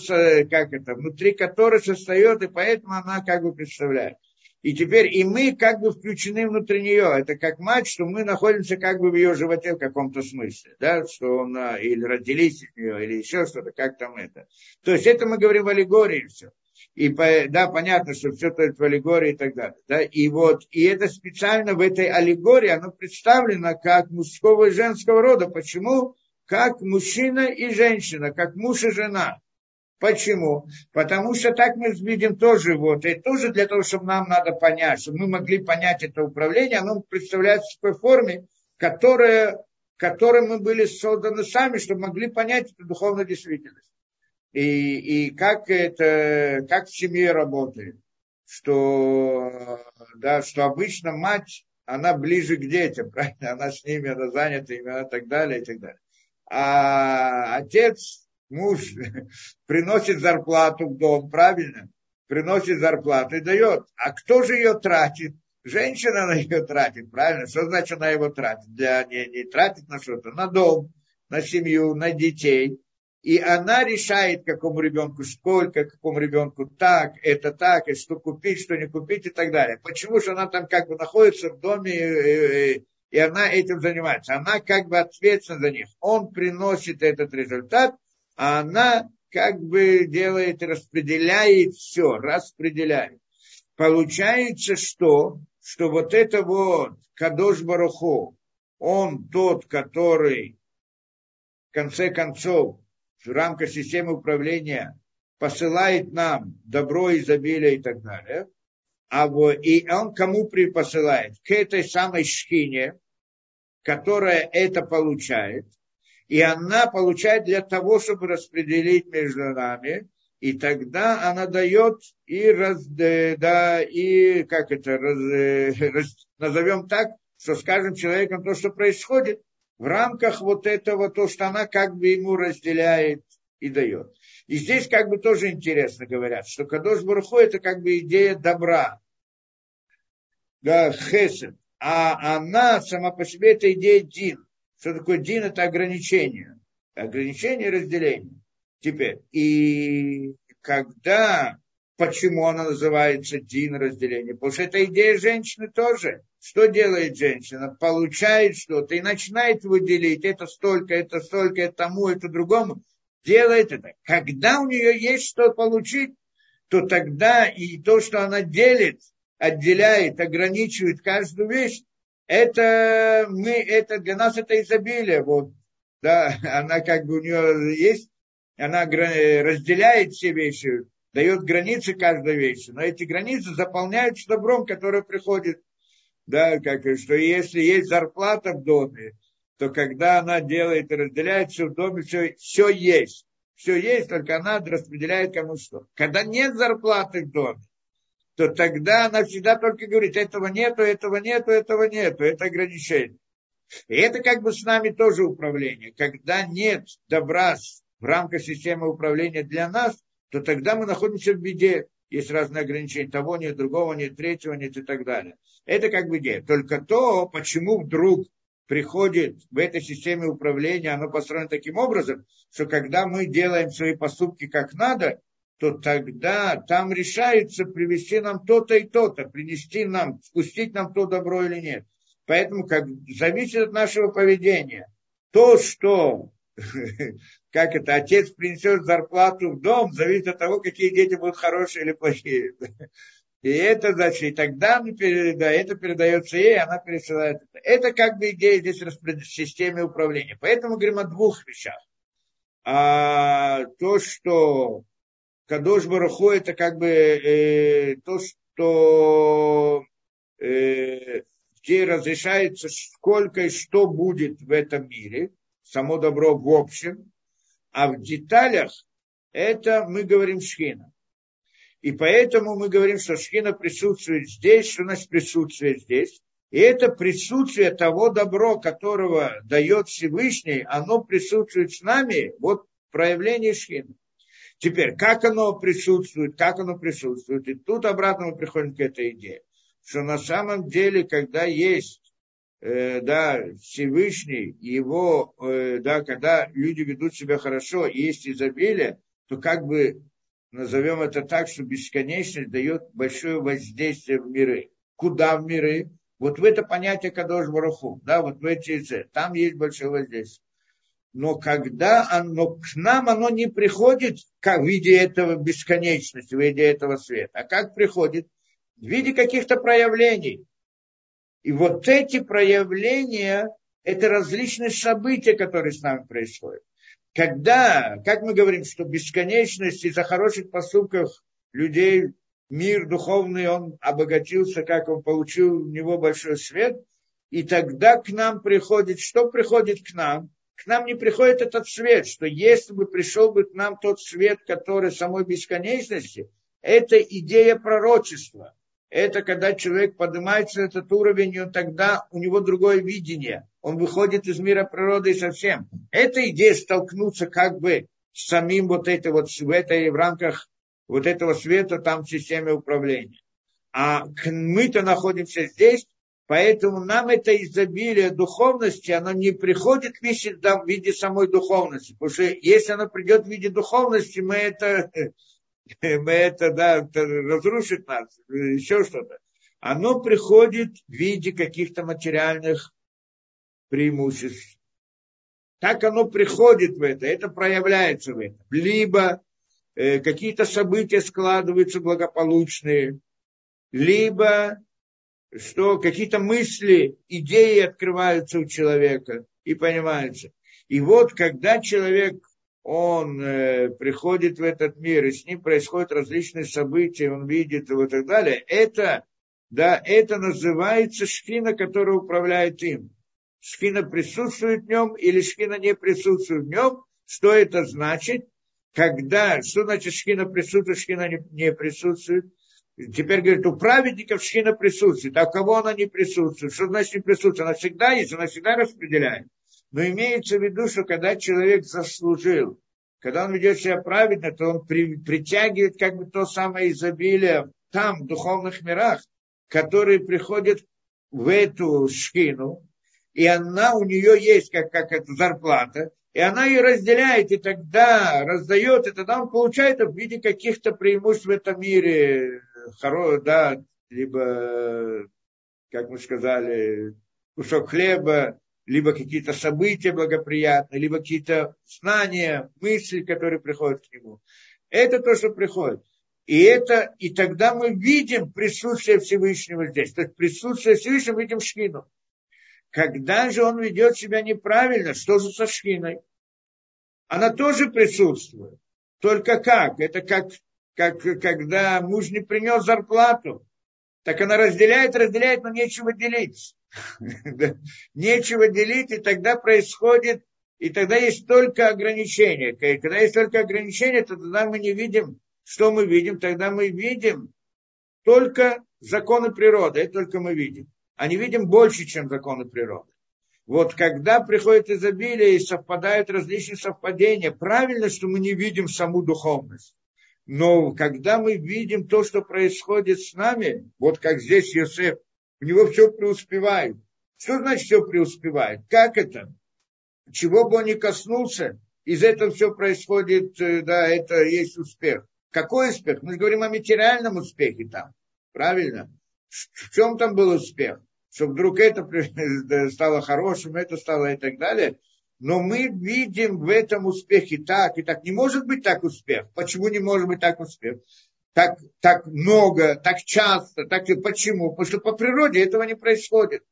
как это, внутри которой состоит, и поэтому она как бы представляет. И теперь и мы как бы включены внутри нее. Это как мать, что мы находимся как бы в ее животе в каком-то смысле. Да? Что она или родились из нее, или еще что-то, как там это. То есть это мы говорим в аллегории все. И да, понятно, что все это в аллегории и так далее. Да? И вот, и это специально в этой аллегории, оно представлено как мужского и женского рода. Почему? Как мужчина и женщина, как муж и жена. Почему? Потому что так мы видим тоже, вот, и тоже для того, чтобы нам надо понять, чтобы мы могли понять это управление, оно представляется в такой форме, которой мы были созданы сами, чтобы могли понять эту духовную действительность. И как это, как в семье работает, что, да, что обычно мать, она ближе к детям, правильно? Она с ними, она занята, именно так далее, и так далее. А отец, муж приносит зарплату в дом, правильно? Приносит зарплату и дает. А кто же ее тратит? Женщина она ее тратит, правильно? Что значит она его тратит? Да, не тратит на что-то, на дом, на семью, на детей. И она решает, какому ребенку сколько, какому ребенку так, это так, и что купить, что не купить и так далее. Почему же она там как бы находится в доме, и она этим занимается. Она как бы ответственна за них. Он приносит этот результат, а она как бы делает, распределяет все, распределяет. Получается, что вот это вот Кадош Барух Ху, он тот, который в конце концов в рамках системы управления посылает нам добро, изобилие и так далее. И он кому посылает? К этой самой шхине, которая это получает. И она получает для того, чтобы распределить между нами. И тогда она дает назовем так, что скажем человеком то, что происходит в рамках вот этого, то, что она как бы ему разделяет и дает. И здесь как бы тоже интересно говорят, что Кадош Барух Ху это как бы идея добра. Да, хесед. А она сама по себе это идея дин. Что такое дин? Это ограничение. Ограничение и разделение. Теперь. И когда, почему она называется дин разделение? Потому что это идея женщины тоже. Что делает женщина? Получает что-то и начинает выделить. Это столько, это тому, это другому. Делает это. Когда у нее есть что получить, то тогда и то, что она делит, отделяет, ограничивает каждую вещь, это для нас это изобилие. Вот, да, она как бы у нее есть, она разделяет все вещи, дает границы каждой вещи, но эти границы заполняются добром, которое приходит. Да, как, что если есть зарплата в доме, то когда она делает и разделяет все в доме, все есть. Все есть, только она распределяет кому что. Когда нет зарплаты в доме, то тогда она всегда только говорит, этого нету, этого нету, этого нету. Это ограничение. И это как бы с нами тоже управление. Когда нет добра в рамках системы управления для нас, то тогда мы находимся в беде. Есть разные ограничения. Того нет, другого нет, третьего нет и так далее. Это как бы идея. Только то, почему вдруг приходит в этой системе управления, оно построено таким образом, что когда мы делаем свои поступки как надо, то тогда там решается привести нам то-то и то-то, принести нам, впустить нам то добро или нет. Поэтому зависит от нашего поведения. То, что как это, отец принесет зарплату в дом, зависит от того, какие дети будут хорошие или плохие. И это, значит, и тогда это передается ей, она пересылает. Это как бы идея здесь в системе управления. Поэтому говорим о двух вещах. А то, что Кадош Барух Ху, это как бы то, что где разрешается, сколько и что будет в этом мире, само добро в общем, а в деталях это мы говорим Шхина. И поэтому мы говорим, что Шхина присутствует здесь, что у нас присутствие здесь. И это присутствие того добро, которого дает Всевышний, оно присутствует с нами, вот проявление Шхины. Теперь, как оно присутствует, и тут обратно мы приходим к этой идее, что на самом деле, когда есть, Всевышний, его, когда люди ведут себя хорошо, и есть изобилие, то как бы, назовем это так, что бесконечность дает большое воздействие в миры. Куда в миры? Вот в это понятие Кадош Барух Ху, да, вот в эти, там есть большое воздействие. Но когда оно к нам, оно не приходит как в виде этого бесконечности, в виде этого света, а как приходит? В виде каких-то проявлений. И вот эти проявления, это различные события, которые с нами происходят. Когда, как мы говорим, что бесконечность из-за хороших поступков людей, мир духовный, он обогатился, как он получил в него большой свет. И тогда к нам приходит, что приходит к нам? К нам не приходит этот свет, что если бы пришел бы к нам тот свет, который самой бесконечности, это идея пророчества. Это когда человек поднимается на этот уровень, и тогда у него другое видение. Он выходит из мира природы совсем. Это идея столкнуться как бы с самим в рамках вот этого света там в системе управления. А мы-то находимся здесь, поэтому нам это изобилие духовности, оно не приходит в виде самой духовности. Потому что если оно придет в виде духовности, это разрушит нас, еще что-то. Оно приходит в виде каких-то материальных преимуществ. Так оно приходит в это проявляется в этом. Либо какие-то события складываются благополучные, либо что какие-то мысли, идеи открываются у человека и понимаются. И вот когда человек, он приходит в этот мир, и с ним происходят различные события, он видит его и так далее, это называется Шхина, которая управляет им. Шхина присутствует в нем или Шхина не присутствует в нем. Что это значит? Что значит Шхина присутствует, Шхина не присутствует? Теперь, говорит, у праведников Шхина присутствует, а у кого она не присутствует? Что значит не присутствует? Она всегда есть, она всегда распределяет. Но имеется в виду, что когда человек заслужил, когда он ведет себя праведно, то он притягивает как бы то самое изобилие там, в духовных мирах, которые приходят в эту Шхину, и она у нее есть как эта зарплата, и она ее разделяет, и тогда раздает, и тогда он получает в виде каких-то преимуществ в этом мире, либо, как мы сказали, кусок хлеба, либо какие-то события благоприятные, либо какие-то знания, мысли, которые приходят к нему. Это то, что приходит. И тогда мы видим присутствие Всевышнего здесь. То есть присутствие Всевышнего видим Шхину. Когда же он ведет себя неправильно, что же со Шхиной? Она тоже присутствует. Только как? Это как когда муж не принес зарплату. Так она разделяет, но нечего делить. Нечего делить, и тогда происходит, и тогда есть только ограничения. Когда есть только ограничения, то тогда мы не видим, что мы видим. Тогда мы видим только законы природы, это только мы видим. А не видим больше, чем законы природы. Вот когда приходит изобилие и совпадают различные совпадения, правильно, что мы не видим саму духовность. Но когда мы видим то, что происходит с нами, вот как здесь Йосеф, у него все преуспевает. Что значит все преуспевает? Как это? Чего бы он ни коснулся, из этого все происходит, это есть успех. Какой успех? Мы говорим о материальном успехе там, правильно? В чем там был успех? Что вдруг это стало хорошим, это стало и так далее. Но мы видим в этом успех и так не может быть так успех. Почему не может быть так успех? Так много, так часто, так и почему? Потому что по природе этого не происходит.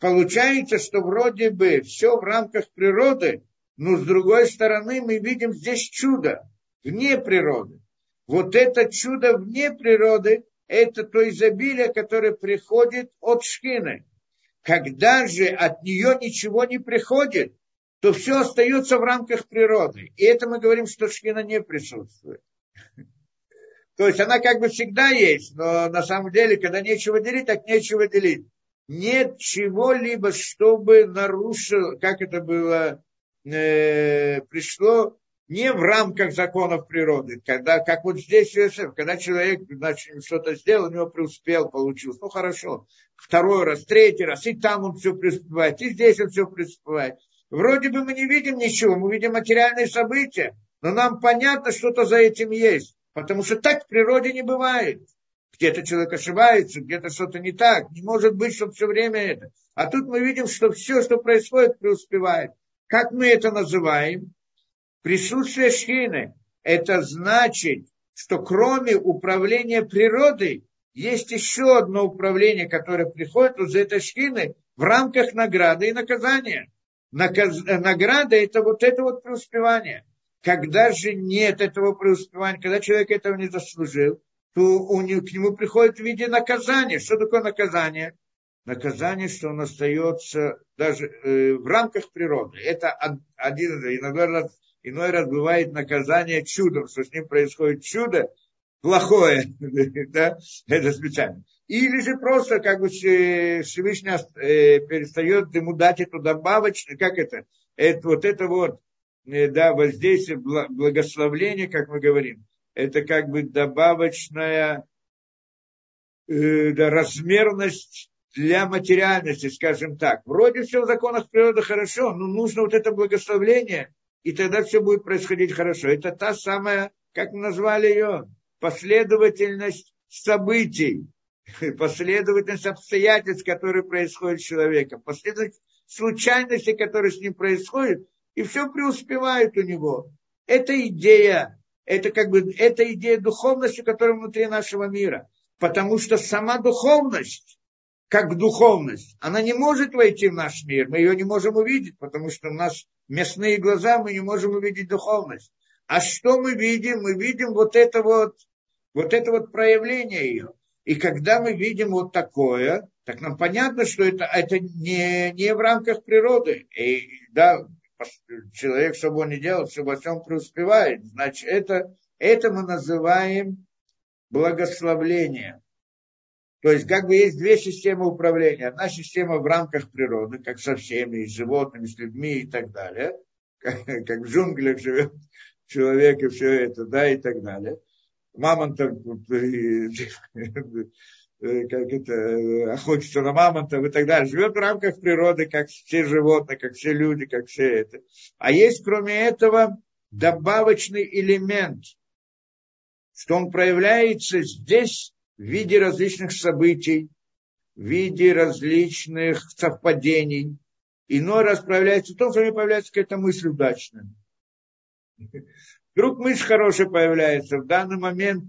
Получается, что вроде бы все в рамках природы, но с другой стороны мы видим здесь чудо вне природы. Вот это чудо вне природы, это то изобилие, которое приходит от Шхины. Когда же от нее ничего не приходит, то все остается в рамках природы. И это мы говорим, что Шхина не присутствует. То есть она как бы всегда есть, но на самом деле, когда нечего делить, так нечего делить. Нет чего-либо, чтобы нарушило, как это было, пришло не в рамках законов природы. Когда, как вот здесь, когда человек значит, что-то сделал, у него преуспел, получилось. Ну хорошо, второй раз, третий раз, и там он все преуспевает, и здесь он все преуспевает. Вроде бы мы не видим ничего, мы видим материальные события, но нам понятно, что-то за этим есть. Потому что так в природе не бывает. Где-то человек ошибается, где-то что-то не так. Не может быть, чтобы все время это. А тут мы видим, что все, что происходит, преуспевает. Как мы это называем? Присутствие Шхины. Это значит, что кроме управления природой, есть еще одно управление, которое приходит из этой Шхины в рамках награды и наказания. Награда – это вот преуспевание. Когда же нет этого преуспевания, когда человек этого не заслужил, то к нему приходит в виде наказания. Что такое наказание? Наказание, что он остается даже в рамках природы. Это один, иной раз бывает наказание чудом, что с ним происходит чудо плохое. Да? Это специально. Или же просто как бы Всевышний перестает ему дать эту добавочную, как это вот это вот. Да, воздействие, благословление, как мы говорим, это как бы добавочная размерность для материальности, скажем так. Вроде все в законах природы хорошо, но нужно вот это благословление, и тогда все будет происходить хорошо. Это та самая, как мы назвали ее, последовательность событий, последовательность обстоятельств, которые происходят с человеком, последовательность случайностей, которые с ним происходят, и все преуспевает у него. Это идея. Это как бы это идея духовности, которая внутри нашего мира. Потому что сама духовность, как духовность, она не может войти в наш мир. Мы ее не можем увидеть, потому что у нас мясные глаза, мы не можем увидеть духовность. А что мы видим? Мы видим вот это вот проявление ее. И когда мы видим вот такое, так нам понятно, что это не в рамках природы. И, да, человек, чтобы он не делал, все во всем преуспевает. Значит, это мы называем благословление. То есть, как бы есть две системы управления. Одна система в рамках природы, как со всеми, с животными, с людьми и так далее. Как в джунглях живет человек и все это, да, и так далее. Мамонтов, охотится на мамонтов и так далее. Живет в рамках природы, как все животные, как все люди, как все это. А есть, кроме этого, добавочный элемент, что он проявляется здесь в виде различных событий, в виде различных совпадений. Иной раз проявляется в том, что появляется какая-то мысль удачная. Вдруг мысль хорошая появляется. В данный момент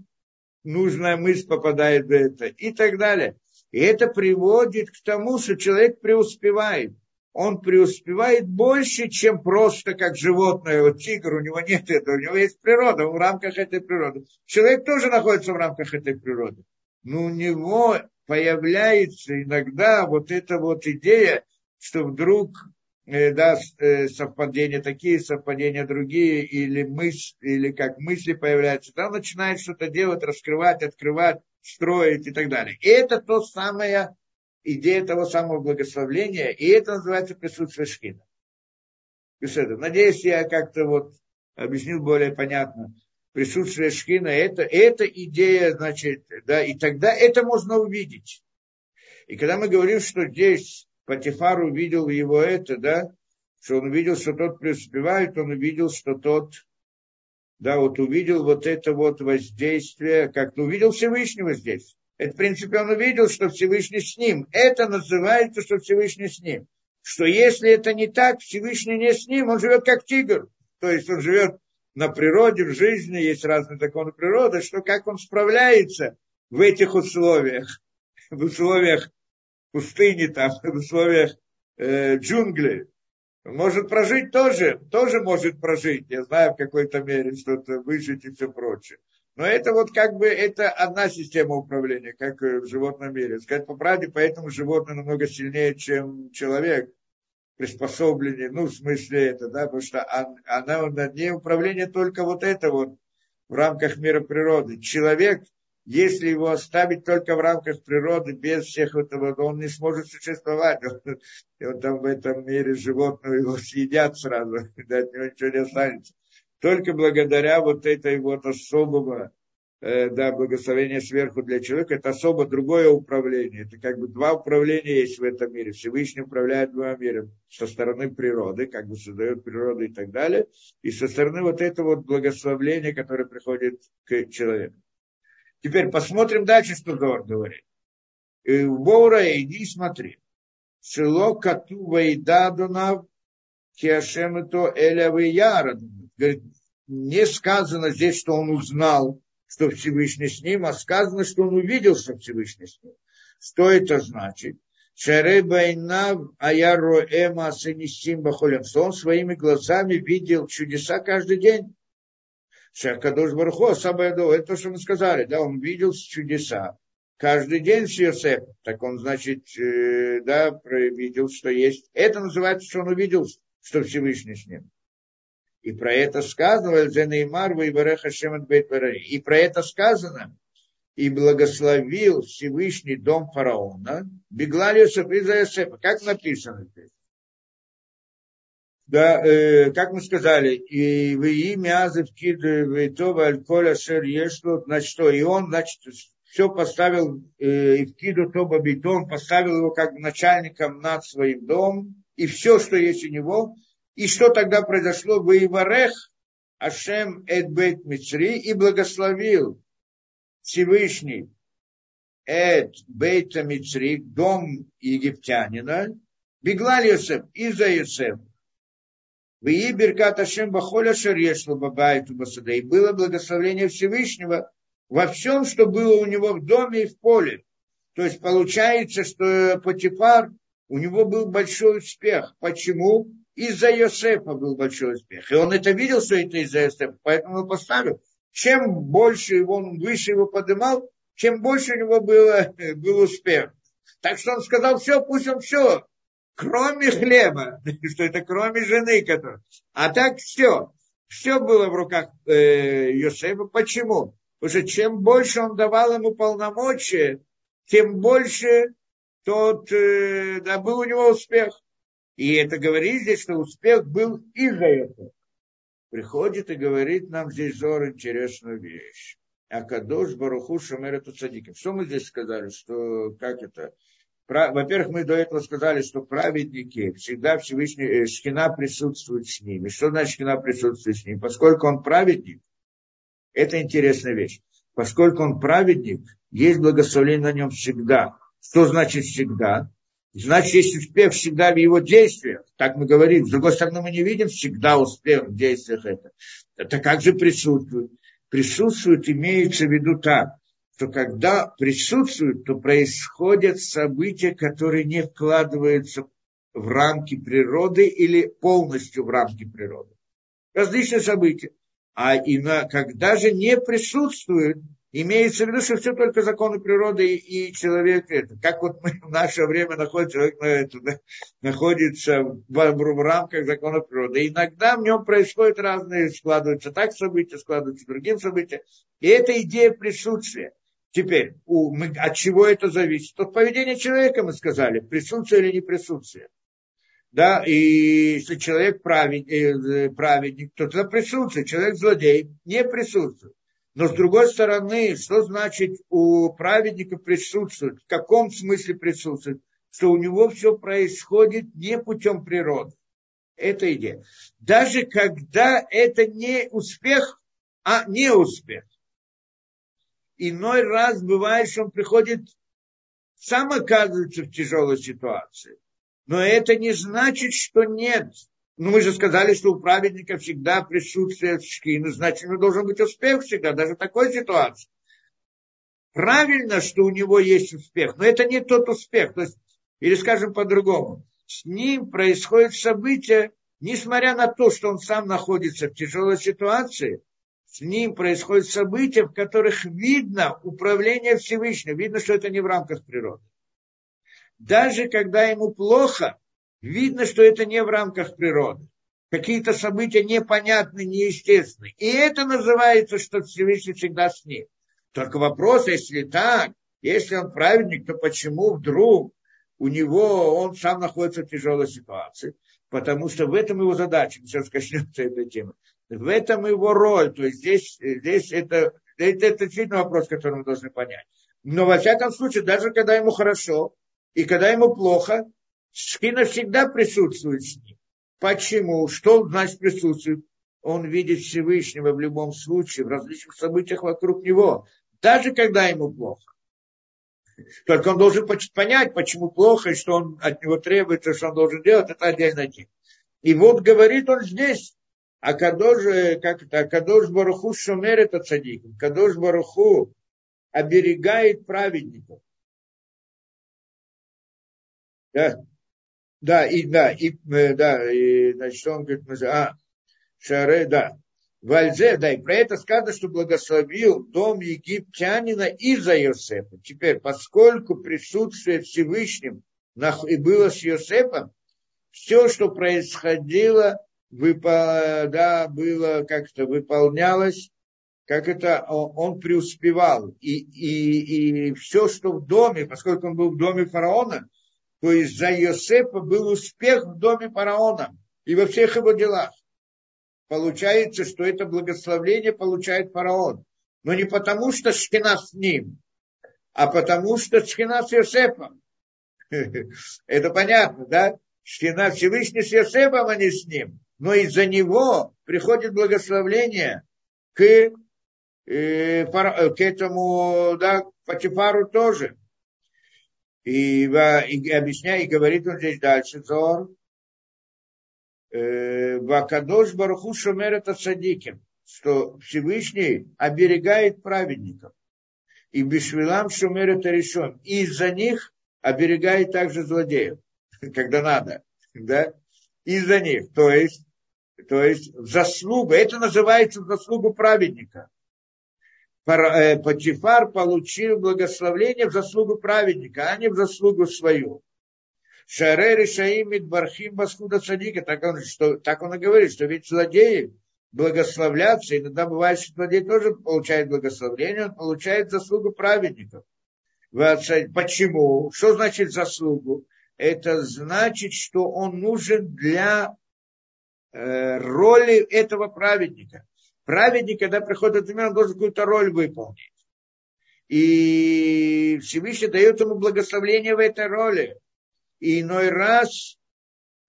нужная мысль попадает в это и так далее. И это приводит к тому, что человек преуспевает. Он преуспевает больше, чем просто как животное. Вот тигр, у него нет этого, у него есть природа, он в рамках этой природы. Человек тоже находится в рамках этой природы. Но у него появляется иногда вот эта вот идея, что вдруг совпадения такие, совпадения другие, или как мысли появляются, там начинает что-то делать, раскрывать, открывать, строить и так далее. И это то самая идея того самого благословления, и это называется присутствие Шхина. Надеюсь, я как-то вот объяснил более понятно. Присутствие Шхина, это идея, значит, да, и тогда это можно увидеть. И когда мы говорим, что здесь Потифар увидел его это, да, что он увидел, что тот преуспевает, он увидел, что тот, да, вот увидел вот это вот воздействие, как-то увидел Всевышнего здесь. Это, в принципе, он увидел, что Всевышний с ним. Это называется, что Всевышний с ним. что если это не так, Всевышний не с ним, он живет как тигр. То есть он живет на природе, в жизни, есть разные законы природы, что как он справляется в этих условиях, в условиях пустыни, там, в условиях джунглей. Может прожить тоже может прожить, я знаю в какой-то мере что-то выжить и все прочее. Но это вот как бы, это одна система управления, как в животном мире. Сказать по правде, поэтому животное намного сильнее, чем человек, приспособленнее, ну, в смысле это, да, потому что она над ней управление только вот это вот в рамках мира природы. Человек, если его оставить только в рамках природы, без всех этого, он не сможет существовать. Он там в этом мире животного, его съедят сразу, от него ничего не останется. Только благодаря вот этой вот особого благословения сверху для человека, это особо другое управление. Это как бы два управления есть в этом мире. Всевышний управляет двумя мирами. Со стороны природы, как бы создает природу и так далее. И со стороны вот этого вот благословения, которое приходит к человеку. Теперь посмотрим дальше, что Зоар говорит. Бора, иди смотри. Шило кату вайдадунав киашемито элявы ярадунав. Говорит, не сказано здесь, что он узнал, что Всевышний с ним, а сказано, что он увидел, что Всевышний с ним. Что это значит? Что он своими глазами видел чудеса каждый день. Шакадош Барух Ху Аса Бейадо, это то, что мы сказали, да, он видел чудеса каждый день с Йосефом. Так он, значит, да, видел, что есть. Это называется, что он увидел, что Всевышний с ним. И про это сказано, и про это сказано, и благословил Всевышний дом фараона, Беглаль Йосеф из-за Йосефа. Как написано здесь? Да, как мы сказали, и в имя Азевки, Витова, Аль-Коля, Шер, Ешло, значит, что, и он, значит, все поставил, Ивкиду, Тоба, Битон, поставил его как начальником над своим домом, и все, что есть у него. И что тогда произошло? Ваиварех Ашем эт бейт Мицри, и благословил Всевышний эт бейта Мицри, дом египтянина, Беглаль Йосеф из-за Йосефа. Вии беркат Ашем бахоль ашер ешло бабайту басада. И было благословение Всевышнего во всем, что было у него в доме и в поле. То есть получается, что Потифар, у него был большой успех. Почему? Из-за Йосефа был большой успех. И он это видел, что это из-за Йосефа, поэтому он поставил. Чем больше его, он выше его поднимал, чем больше у него был успех. Так что он сказал, все, пусть он все, кроме хлеба, что это кроме жены, которая. А так все. Все было в руках Йосефа. Почему? Потому что чем больше он давал ему полномочия, тем больше тот, был у него успех. И это говорит здесь, что успех был из-за этого. Приходит и говорит нам здесь Зоар интересную вещь. Акадош Барух Ху Шомер эт цадиким. Что мы здесь сказали? Что, как это? Во-первых, мы до этого сказали, что праведники всегда Всевышний, Шхина присутствует с ними. Что значит Шхина присутствует с ними? Поскольку он праведник, это интересная вещь. Поскольку он праведник, есть благословение на нем всегда. Что значит всегда? Значит, есть успех всегда в его действиях. Так мы говорим. С другой стороны, мы не видим всегда успех в действиях это. Это как же присутствует? Присутствует, имеется в виду так, что когда присутствует, то происходят события, которые не вкладываются в рамки природы или полностью в рамки природы. Различные события. А именно, когда же не присутствует, имеется в виду, что все только законы природы и человек. Это. Как вот мы в наше время находится в рамках законов природы. Иногда в нем происходят разные, складываются так события, складываются другим события. И это идея присутствия. Теперь, от чего это зависит? От поведения человека, мы сказали, присутствие или не присутствие. Да, и если человек праведник, то это присутствие. Человек злодей, не присутствует. Но с другой стороны, что значит у праведника присутствует? В каком смысле присутствует? Что у него все происходит не путем природы. Это идея. Даже когда это не успех, а неуспех. Иной раз бывает, что он приходит, сам оказывается в тяжелой ситуации. Но это не значит, что нет. Ну, мы же сказали, что у праведника всегда присутствие шхины, значит, у него должен быть успех всегда, даже в такой ситуации. Правильно, что у него есть успех, но это не тот успех. То есть, или скажем по-другому, с ним происходит событие, несмотря на то, что он сам находится в тяжелой ситуации, с ним происходят события, в которых видно управление Всевышним, видно, что это не в рамках природы. Даже когда ему плохо, видно, что это не в рамках природы. Какие-то события непонятны, неестественны. И это называется, что Всевышний всегда с ним. Только вопрос, если так, если он праведник, то почему вдруг у него, он сам находится в тяжелой ситуации? Потому что в этом его задача, сейчас коснется этой темы. В этом его роль, то есть здесь это действительно вопрос, который мы должны понять. Но во всяком случае, даже когда ему хорошо и когда ему плохо, шхина всегда присутствует с ним. Почему? Что значит присутствует? Он видит Всевышнего в любом случае, в различных событиях вокруг него, даже когда ему плохо. Только он должен понять, почему плохо, и что он от него требуется, что он должен делать, это отдельная тема. И вот говорит он здесь, Акадош Баруху шумер это цадиком. Акадош Баруху оберегает праведников. Значит, он говорит, шаре, да. Вальзе, да, и про это сказано, что благословил дом египтянина из-за Йосефа. Теперь, поскольку присутствие Всевышним и было с Йосефом, все, что происходило, выполнялось, как это он преуспевал. И все, что в доме, поскольку он был в доме фараона, то из-за Йосефа был успех в доме фараона и во всех его делах. Получается, что это благословление получает фараон. Но не потому, что шхина с ним, а потому, что шхина с Йосефом. Это понятно, да? Шхина Всевышний с Йосефом, а не с ним. Но из-за него приходит благословление к этому, да, к Потифару тоже. И объясняет, и говорит он здесь дальше, Зор. Акадош Баруху шумер это цадиким, что Всевышний оберегает праведников. И бешвилам шумер это решен. И из-за них оберегает также злодеев, когда надо. Да? Из-за них. То есть заслуга. Это называется заслуга праведника. Потифар получил благословение в заслугу праведника, а не в заслугу свою. Шаре решаим мидбархим басхуда цадика. Так он и говорит, что ведь злодеи благословлятся. Иногда бывает, что злодей тоже получает благословение, он получает заслугу праведников. Почему? Что значит заслугу? Это значит, что он нужен для роли этого праведника. Праведник, когда приходит в мир, он должен какую-то роль выполнить. И Всевышний дает ему благословение в этой роли. И иной раз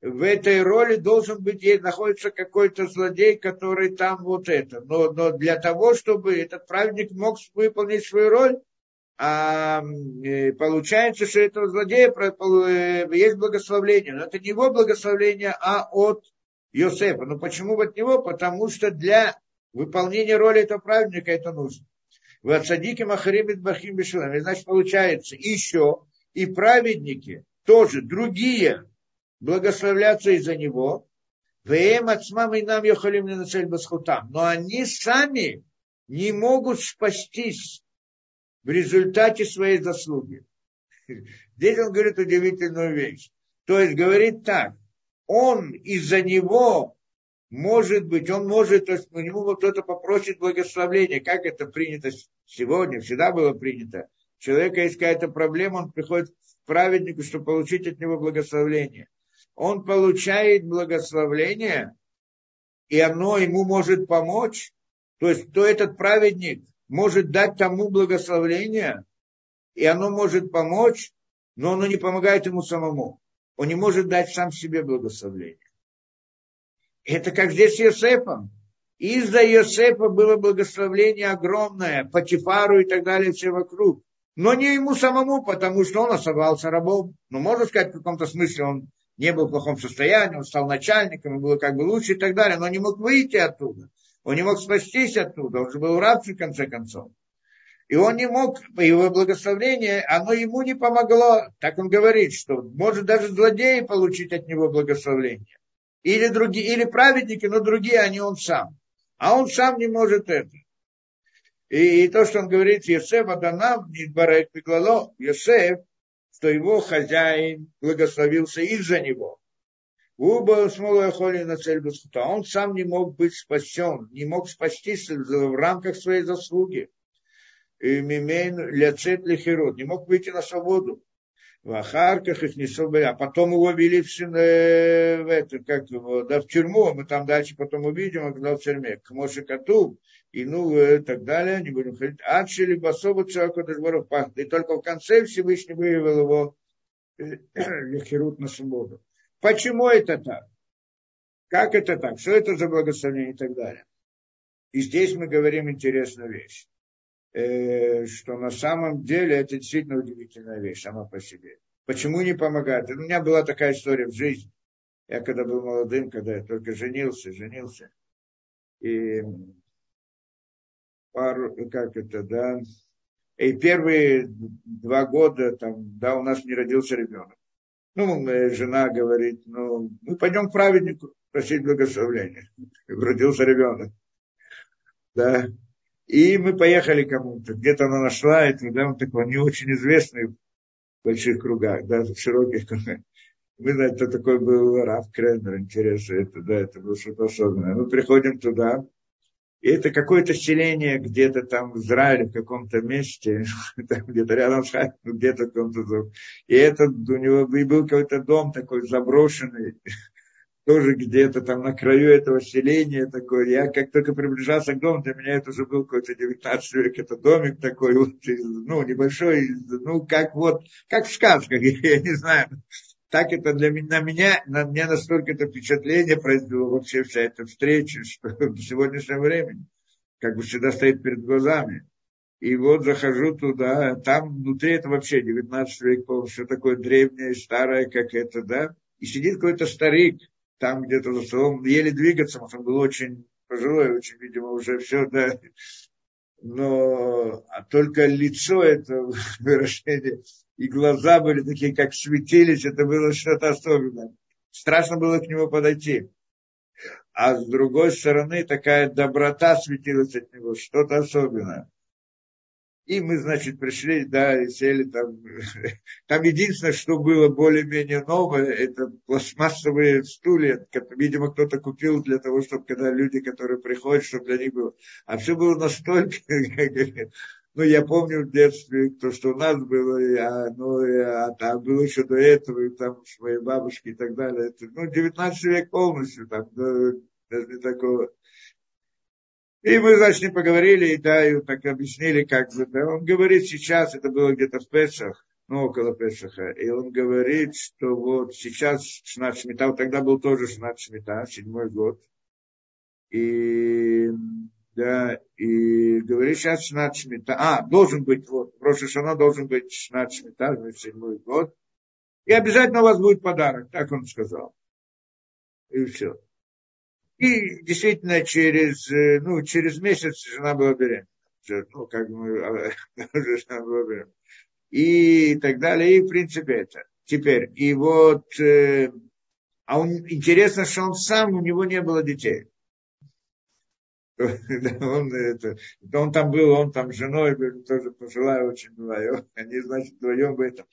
в этой роли должен быть, находится какой-то злодей, который там вот это. Но для того, чтобы этот праведник мог выполнить свою роль, получается, что этого злодея есть благословение. Но это не его благословение, а от Йосефа. Но почему от него? Потому что для выполнения роли этого праведника это нужно. Значит, получается, еще и праведники тоже другие благословлятся из-за него. Но они сами не могут спастись в результате своей заслуги. Здесь он говорит удивительную вещь. То есть говорит так. Он из-за него, может быть, то есть у него кто-то попросит благословения. Как это принято сегодня, всегда было принято. У человека есть какая-то проблема, он приходит к праведнику, чтобы получить от него благословение. Он получает благословение, и оно ему может помочь. То есть, то этот праведник может дать тому благословение, и оно может помочь, но оно не помогает ему самому. Он не может дать сам себе благословение. Это как здесь с Йосефом. Из-за Йосефа было благословение огромное, Потифару и так далее, все вокруг. Но не ему самому, потому что он оставался рабом. Ну, можно сказать, в каком-то смысле он не был в плохом состоянии, он стал начальником, ему было как бы лучше и так далее, но он не мог выйти оттуда, он не мог спастись оттуда, он же был в рабстве в конце концов. И он не мог, его благословение, оно ему не помогло. Так он говорит, что может даже злодеи получить от него благословение. Или другие, или праведники, но другие, а не он сам. А он сам не может это. И то, что он говорит, Йосеф Адонав нитбарэх беглоло, Йосеф, что его хозяин благословился из-за него. Он сам не мог быть спасен, не мог спастись в рамках своей заслуги. Не мог выйти на свободу. А потом его вели в тюрьму, мы там дальше потом увидим, когда в тюрьме, к Моше Катуб, и ну, и так далее, не будем ходить. Адшили басову цаку дожборов пахт. И только в конце Всевышний вывел его лехерут на свободу. Почему это так? Как это так? Что это за благословение и так далее? И здесь мы говорим интересную вещь. Что на самом деле это действительно удивительная вещь сама по себе. Почему не помогает? У меня была такая история в жизни. Я когда был молодым, когда я только женился. И И первые 2 года там, да, у нас не родился ребенок. Ну, жена говорит, ну, мы пойдем к праведнику просить благословения. Родился ребенок. Да. И мы поехали кому-то. Где-то она нашла это, да, он такой не очень известный в больших кругах, да, в широких кругах. Мы, это такой был Рав Кремер, интересно, это, да, это было что-то особенное. Мы приходим туда, и это какое-то селение где-то там в Израиле, в каком-то месте, где-то рядом с Хайфом, где-то в каком-то... И это у него был какой-то дом такой заброшенный, тоже где-то там на краю этого селения такой. Я как только приближался к дому, для меня это уже был какой-то 19 век, это домик такой, вот, ну, небольшой, ну, как вот, как в сказках, я не знаю. Так это для меня, на меня настолько это впечатление произвело, вообще вся эта встреча, что в сегодняшнем времени, как бы всегда стоит перед глазами. И вот захожу туда, там внутри это вообще 19 век, по-моему, все такое древнее, старое, как это, да. И сидит какой-то старик, там где-то за столом, еле двигаться, он был очень пожилой, очень, видимо, уже все, да. Но только лицо это выражение, и глаза были такие, как светились, это было что-то особенное. Страшно было к нему подойти. А с другой стороны, такая доброта светилась от него, что-то особенное. И мы, значит, пришли, да, и сели там. Там единственное, что было более-менее новое, это пластмассовые стулья. Видимо, кто-то купил для того, чтобы когда люди, которые приходят, чтобы для них было. А все было настолько... Ну, я помню в детстве то, что у нас было, а там было еще до этого, и там с моей бабушкой и так далее. Это, ну, 19 век полностью, там, даже не такого... И мы, значит, не поговорили, и да, и так объяснили, как бы, да. Он говорит сейчас, это было где-то в Песах, ну, около Песаха, и он говорит, что вот сейчас Шнат Шмита, вот тогда был тоже Шнат Шмита, 7-й год, и, да, и говорит сейчас Шнат Шмита, должен быть, вот, в Рош ха-Шана должен быть Шнат Шмита, значит, 7-й год, и обязательно у вас будет подарок, так он сказал, и все. И действительно через месяц жена была беременна. Ну, как мы, жена была беременна. И так далее. И, в принципе, это. Теперь. И вот... интересно, что он сам, у него не было детей. Он там был, он там с женой был, тоже пожилая очень была. Они, значит, вдвоем были там.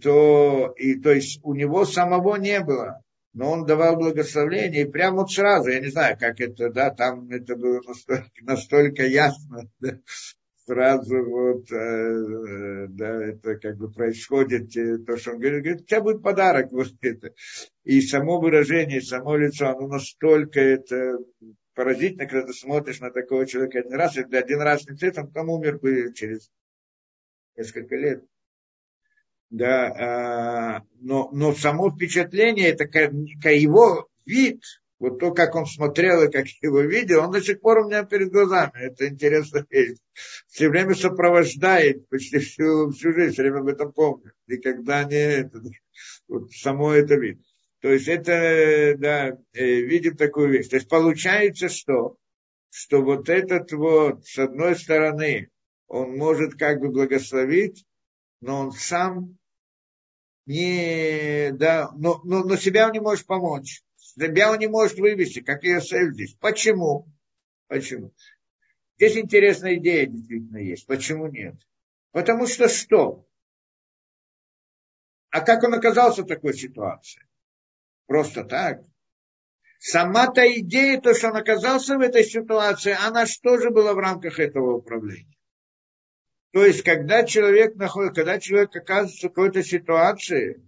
То есть у него самого не было. Но он давал благословение, и прямо вот сразу, я не знаю, как это, да, там это было настолько ясно, да, сразу вот, да, это как бы происходит, то, что он говорит, у тебя будет подарок, вот это. И само выражение, и само лицо, оно настолько это поразительно, когда ты смотришь на такого человека один раз не встретил, он потом умер бы через несколько лет. Да, но само впечатление, это его вид, вот то, как он смотрел и как его видел, он до сих пор у меня перед глазами. Это интересная вещь. Все время сопровождает почти всю жизнь, все время об этом помню. Никогда не... Вот само это вид. То есть это, да, видим такую вещь. То есть получается, что вот этот вот, с одной стороны, он может как бы благословить, но он сам не, да, но себя он не может помочь. Себя он не может вывести, как Иосиф здесь. Почему? Здесь интересная идея действительно есть. Почему нет? Потому что? А как он оказался в такой ситуации? Просто так? Сама-то идея, то, что он оказался в этой ситуации, она что же была в рамках этого управления? То есть, когда человек оказывается в какой-то ситуации,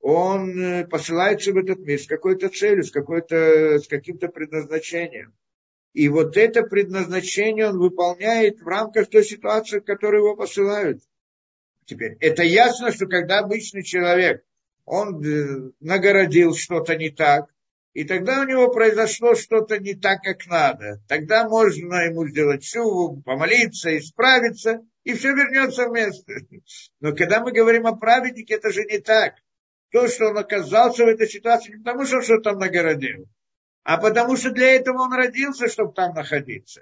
он посылается в этот мир с какой-то целью, с каким-то предназначением. И вот это предназначение он выполняет в рамках той ситуации, в которую его посылают. Теперь, это ясно, что когда обычный человек, он нагородил что-то не так, и тогда у него произошло что-то не так, как надо. Тогда можно ему сделать шуву, помолиться, исправиться, и все вернется в место. Но когда мы говорим о праведнике, это же не так. То, что он оказался в этой ситуации, не потому, что он что-то там нагородил, а потому что для этого он родился, чтобы там находиться.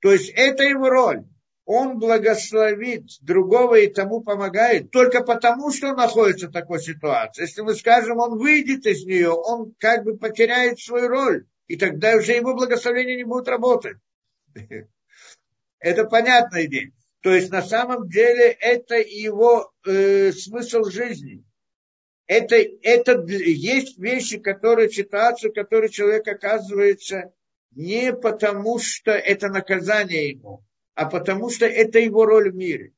То есть это его роль. Он благословит другого и тому помогает только потому, что он находится в такой ситуации. Если мы скажем, он выйдет из нее, он как бы потеряет свою роль. И тогда уже его благословение не будет работать. Это понятная идея. То есть на самом деле это его смысл жизни. Это есть вещи, ситуации, в которой человек оказывается не потому, что это наказание ему, а потому, что это его роль в мире.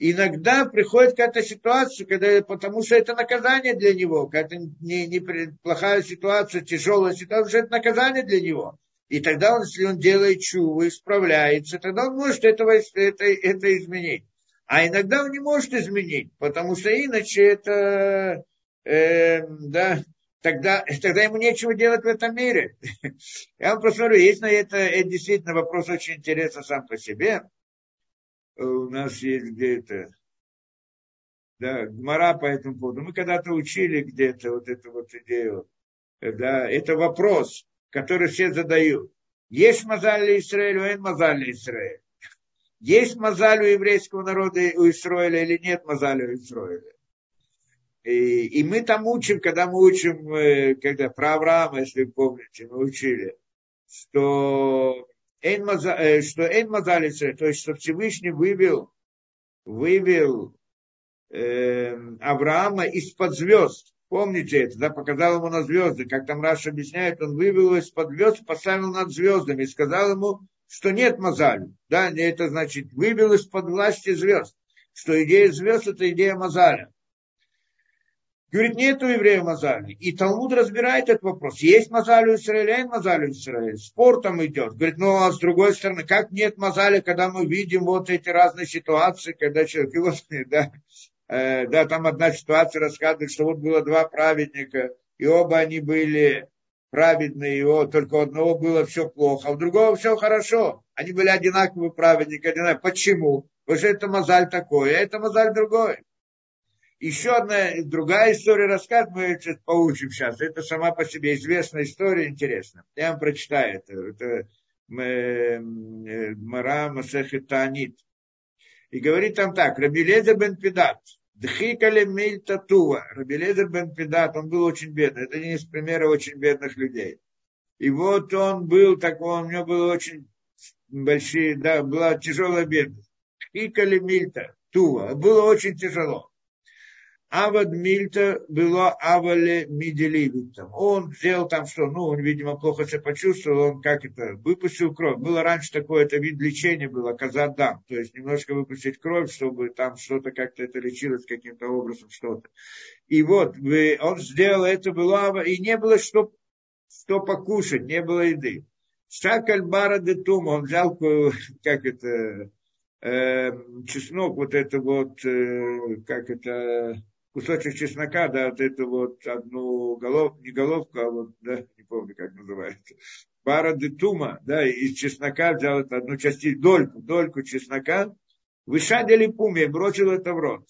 Иногда приходит какая-то ситуация, потому что это наказание для него, какая-то неплохая ситуация, тяжелая ситуация, что это наказание для него. И тогда, если он делает чуву, исправляется, тогда он может это изменить. А иногда он не может изменить, потому что иначе это... Тогда ему нечего делать в этом мире. Я вам просто говорю, есть на это действительно вопрос очень интересный сам по себе. У нас есть где-то... Да, гмара по этому поводу. Мы когда-то учили где-то вот эту вот идею. Да, это вопрос, который все задают. Есть мазаль ли Исраэль, а нет мазаль ли Исраэль? Есть мазаль у еврейского народа у Исраэля или нет мазаль у Исраэля? И мы там учим, когда про Авраама, если вы помните, мы учили, что Эйн Мазаль Исраэль, то есть что Всевышний вывел Авраама из-под звезд. Помните это, да, показал ему на звезды, как там Раша объясняет, он вывел его из-под звезд, поставил над звездами и сказал ему, что нет Мазаль. Да, это значит, вывел из-под власти звезд, что идея звезд – это идея Мазаля. Говорит, нет у евреев мазали. И Талмуд разбирает этот вопрос. Есть мазали у Исраиля, нет мазали у Исраиля. Спор там идет. Говорит, а с другой стороны, как нет мазали, когда мы видим вот эти разные ситуации, когда человек, там одна ситуация рассказывает, что вот было два праведника, и оба они были праведные, только у одного было все плохо, а у другого все хорошо. Они были одинаковые праведники, одинаковые. Почему? Потому что это мазаль такой, а это мазаль другой. Еще другая история рассказывает, мы ее сейчас поучим сейчас. Это сама по себе известная история, интересная. Я вам прочитаю это. Мара Масехет Таанит. И говорит там так. Раби Элиэзер бен Пидат. Дхикале миль татува. Раби Элиэзер бен Пидат, он был очень бедный. Это один из примеров очень бедных людей. И вот он был такой, у него было очень большие, да, была тяжелая бедность. Дхикале миль татува. Было очень тяжело. Авад Мильта было Авале Миделивитом. Он сделал там что? Он, видимо, плохо себя почувствовал. Он выпустил кровь. Было раньше такое, это вид лечения было, казадам. То есть немножко выпустить кровь, чтобы там что-то как-то это лечилось каким-то образом, что-то. И вот он сделал это, было, и не было что покушать, не было еды. Шакаль Бара де Тума, он взял, чеснок, кусочек чеснока, да, одну головку, не головку, не помню, как называется, бара де тума, да, из чеснока взял одну часть, дольку чеснока, вышадили пуме, бросил это в рот.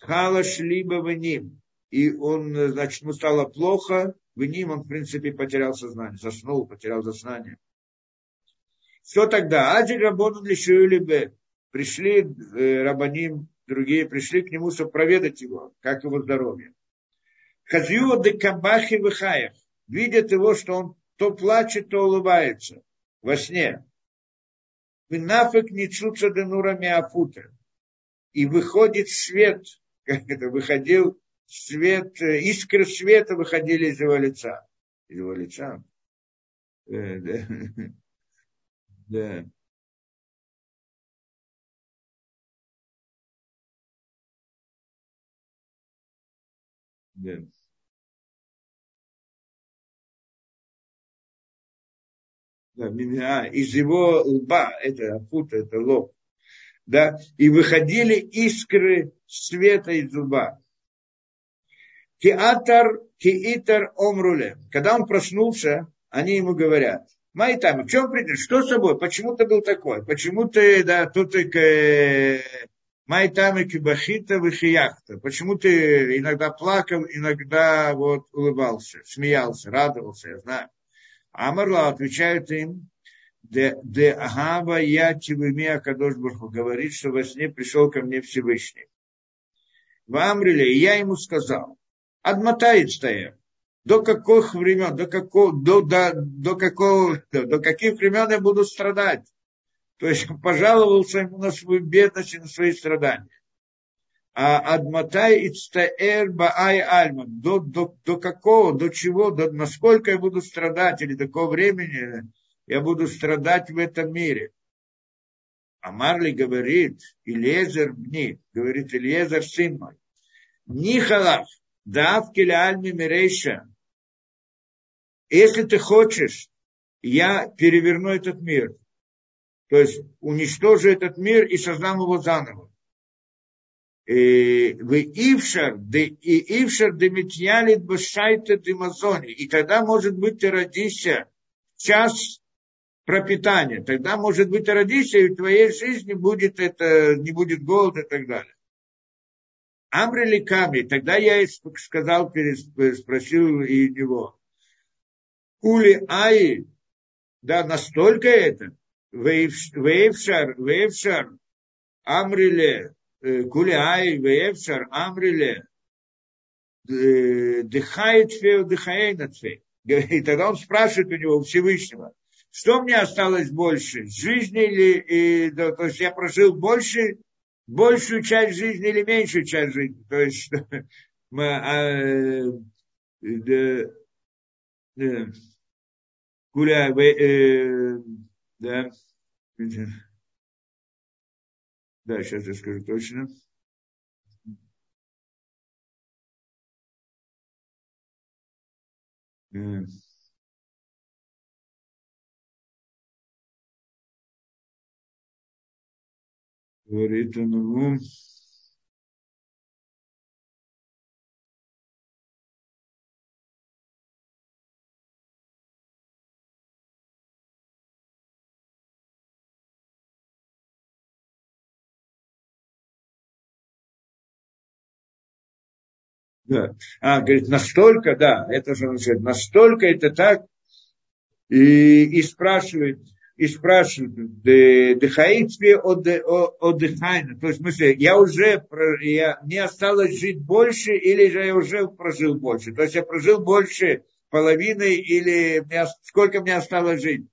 Халаш либо в ним. и он, значит, ему стало плохо, в ним он, в принципе, потерял сознание, заснул, потерял сознание. Что тогда? Ади Раббонан Лишуэлибе. Пришли рабаним, другие пришли к нему, чтобы проведать его, как его здоровье. Хазью де камбахи вихаях. Видят его, что он то плачет, то улыбается во сне. Винафек не цуца де нурами афута. И выходит свет, как это, выходил свет, искры света выходили из его лица. Из его лица? Да. Да. Из его лба, это афута, это лоб. Да, и выходили искры света из лба. Киитар омруле. Когда он проснулся, они ему говорят: Майтам, в чем причина? Что с собой? Почему ты был такой? Почему ты, да, тут и Майтам и кибахита вихияхта. Почему ты иногда плакал, иногда вот улыбался, смеялся, радовался, я знаю. Амарла отвечает им: Де Агава Ятивимия Кадош Барху, говорит, что во сне пришел ко мне Всевышний. В Амриле я ему сказал: Адматает стоя. До каких времен, до каких времен я буду страдать? То есть пожаловался ему на свою бедность и на свои страдания. А адматай ицтаэр баай альман. До какого, до чего, до насколько я буду страдать, или до какого времени я буду страдать в этом мире? А Марли говорит, Элиэзер бни, говорит Элиэзер сын мой. Нихалах, давки ля альми мирейша. Если ты хочешь, я переверну этот мир. То есть уничтожу этот мир и создам его заново. И тогда, может быть, ты родишься в час пропитания. Тогда, может быть, ты родишься, и в твоей жизни будет это, не будет голод и так далее. Амрили камни. Тогда я сказал, спросил и него. Кули аи. Да, настолько это. Вейвшар. Амрили. Куляй, веевшар, амриле, дыхает фео, дыхает от фео. И тогда он спрашивает у него, у Всевышнего, что мне осталось больше, жизни или, да, то есть я прожил большую часть жизни или меньшую часть жизни. То есть, куляй, да, да, сейчас я скажу точно. Говорит он ему. Да. Говорит, настолько, да, это же он говорит, настолько это так, и спрашивает, дыхаитве отдыхайна, то есть в смысле, мне осталось жить больше, или же я уже прожил больше, то есть я прожил больше половины, или сколько мне осталось жить?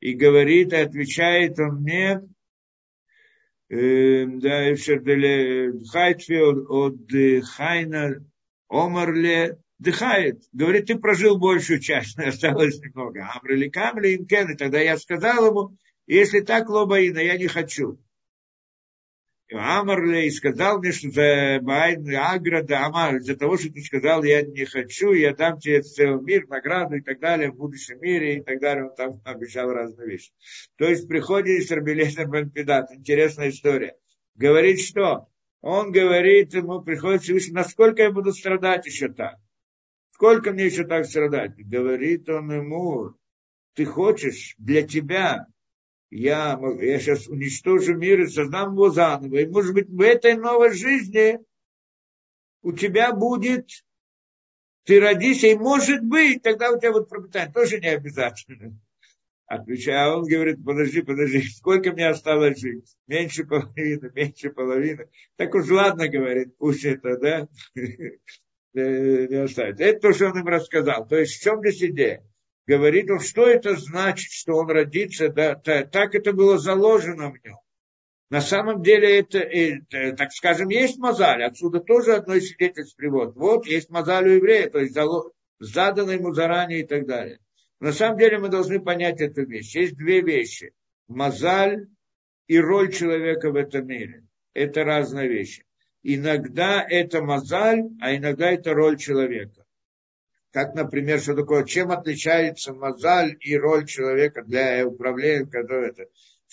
И говорит, и отвечает он мне, да, и все, дыхаитве отдыхайна, Омарле дыхает. Говорит, ты прожил большую часть, осталось немного. Амрали камли инкен. И тогда я сказал ему, если так, лобаина, я не хочу. Амарле и сказал мне, что за Баин Агра, да, Амар, из-за того, что ты сказал, я не хочу, я дам тебе целый мир, награду и так далее, в будущем мире и так далее. Он там обещал разные вещи. То есть приходит Сарбелезер бен Педат. Интересная история. Говорит, что? Он говорит, ему приходит Всевышний, насколько я буду страдать еще так? Сколько мне еще так страдать? Говорит он ему, ты хочешь, для тебя, я сейчас уничтожу мир и создам его заново. И может быть в этой новой жизни у тебя будет, ты родишься, и может быть, тогда у тебя будет пропитание. Тоже не обязательно. Отвечаю, а он говорит, подожди, сколько мне осталось жить? Меньше половины. Так уж ладно, говорит, пусть это, да, не оставится. Это то, что он им рассказал. То есть в чем здесь идея? Говорит он, что это значит, что он родится, да, так это было заложено в нем. На самом деле это, так скажем, есть мазаль. Отсюда тоже одно из свидетельств приводит. Вот, есть мазаль у еврея, то есть задано ему заранее и так далее. На самом деле мы должны понять эту вещь. Есть две вещи. Мазаль и роль человека в этом мире. Это разные вещи. Иногда это мазаль, а иногда это роль человека. Как, например, что такое, чем отличается мазаль и роль человека для управления, которое это...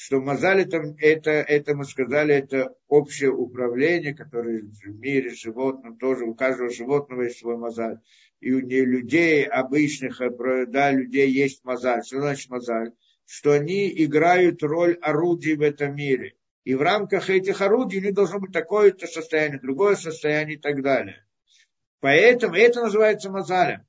Что мазаль, это мы сказали, это общее управление, которое в мире животным тоже, у каждого животного есть свой мазаль. И у людей, обычных, да, людей есть мазаль. Что значит мазаль? Что они играют роль орудий в этом мире. И в рамках этих орудий у них должно быть такое-то состояние, другое состояние и так далее. Поэтому это называется мазалем.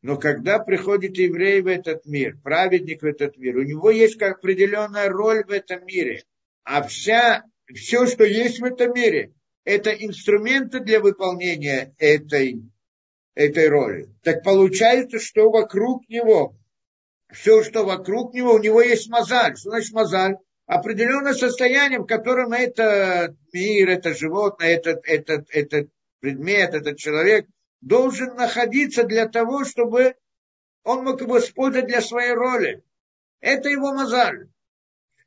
Но когда приходит еврей в этот мир, праведник в этот мир, у него есть определенная роль в этом мире. А все, что есть в этом мире, это инструменты для выполнения этой роли. Так получается, что вокруг него, все, что вокруг него, у него есть мазаль. Что значит мазаль? Определенное состояние, в котором этот мир, это животное, этот предмет, этот человек должен находиться для того, чтобы он мог его использовать для своей роли. Это его мазаль.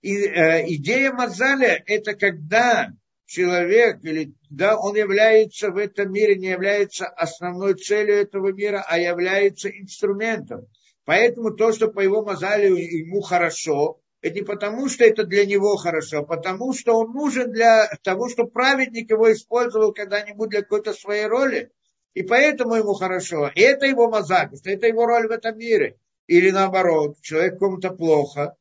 И идея мазаля – это когда человек, или да, он является в этом мире, не является основной целью этого мира, а является инструментом. Поэтому то, что по его мазалю ему хорошо, это не потому, что это для него хорошо, а потому, что он нужен для того, что праведник его использовал когда-нибудь для какой-то своей роли. И поэтому ему хорошо. И это его мазаль, это его роль в этом мире. Или наоборот, человек кому-то плохо.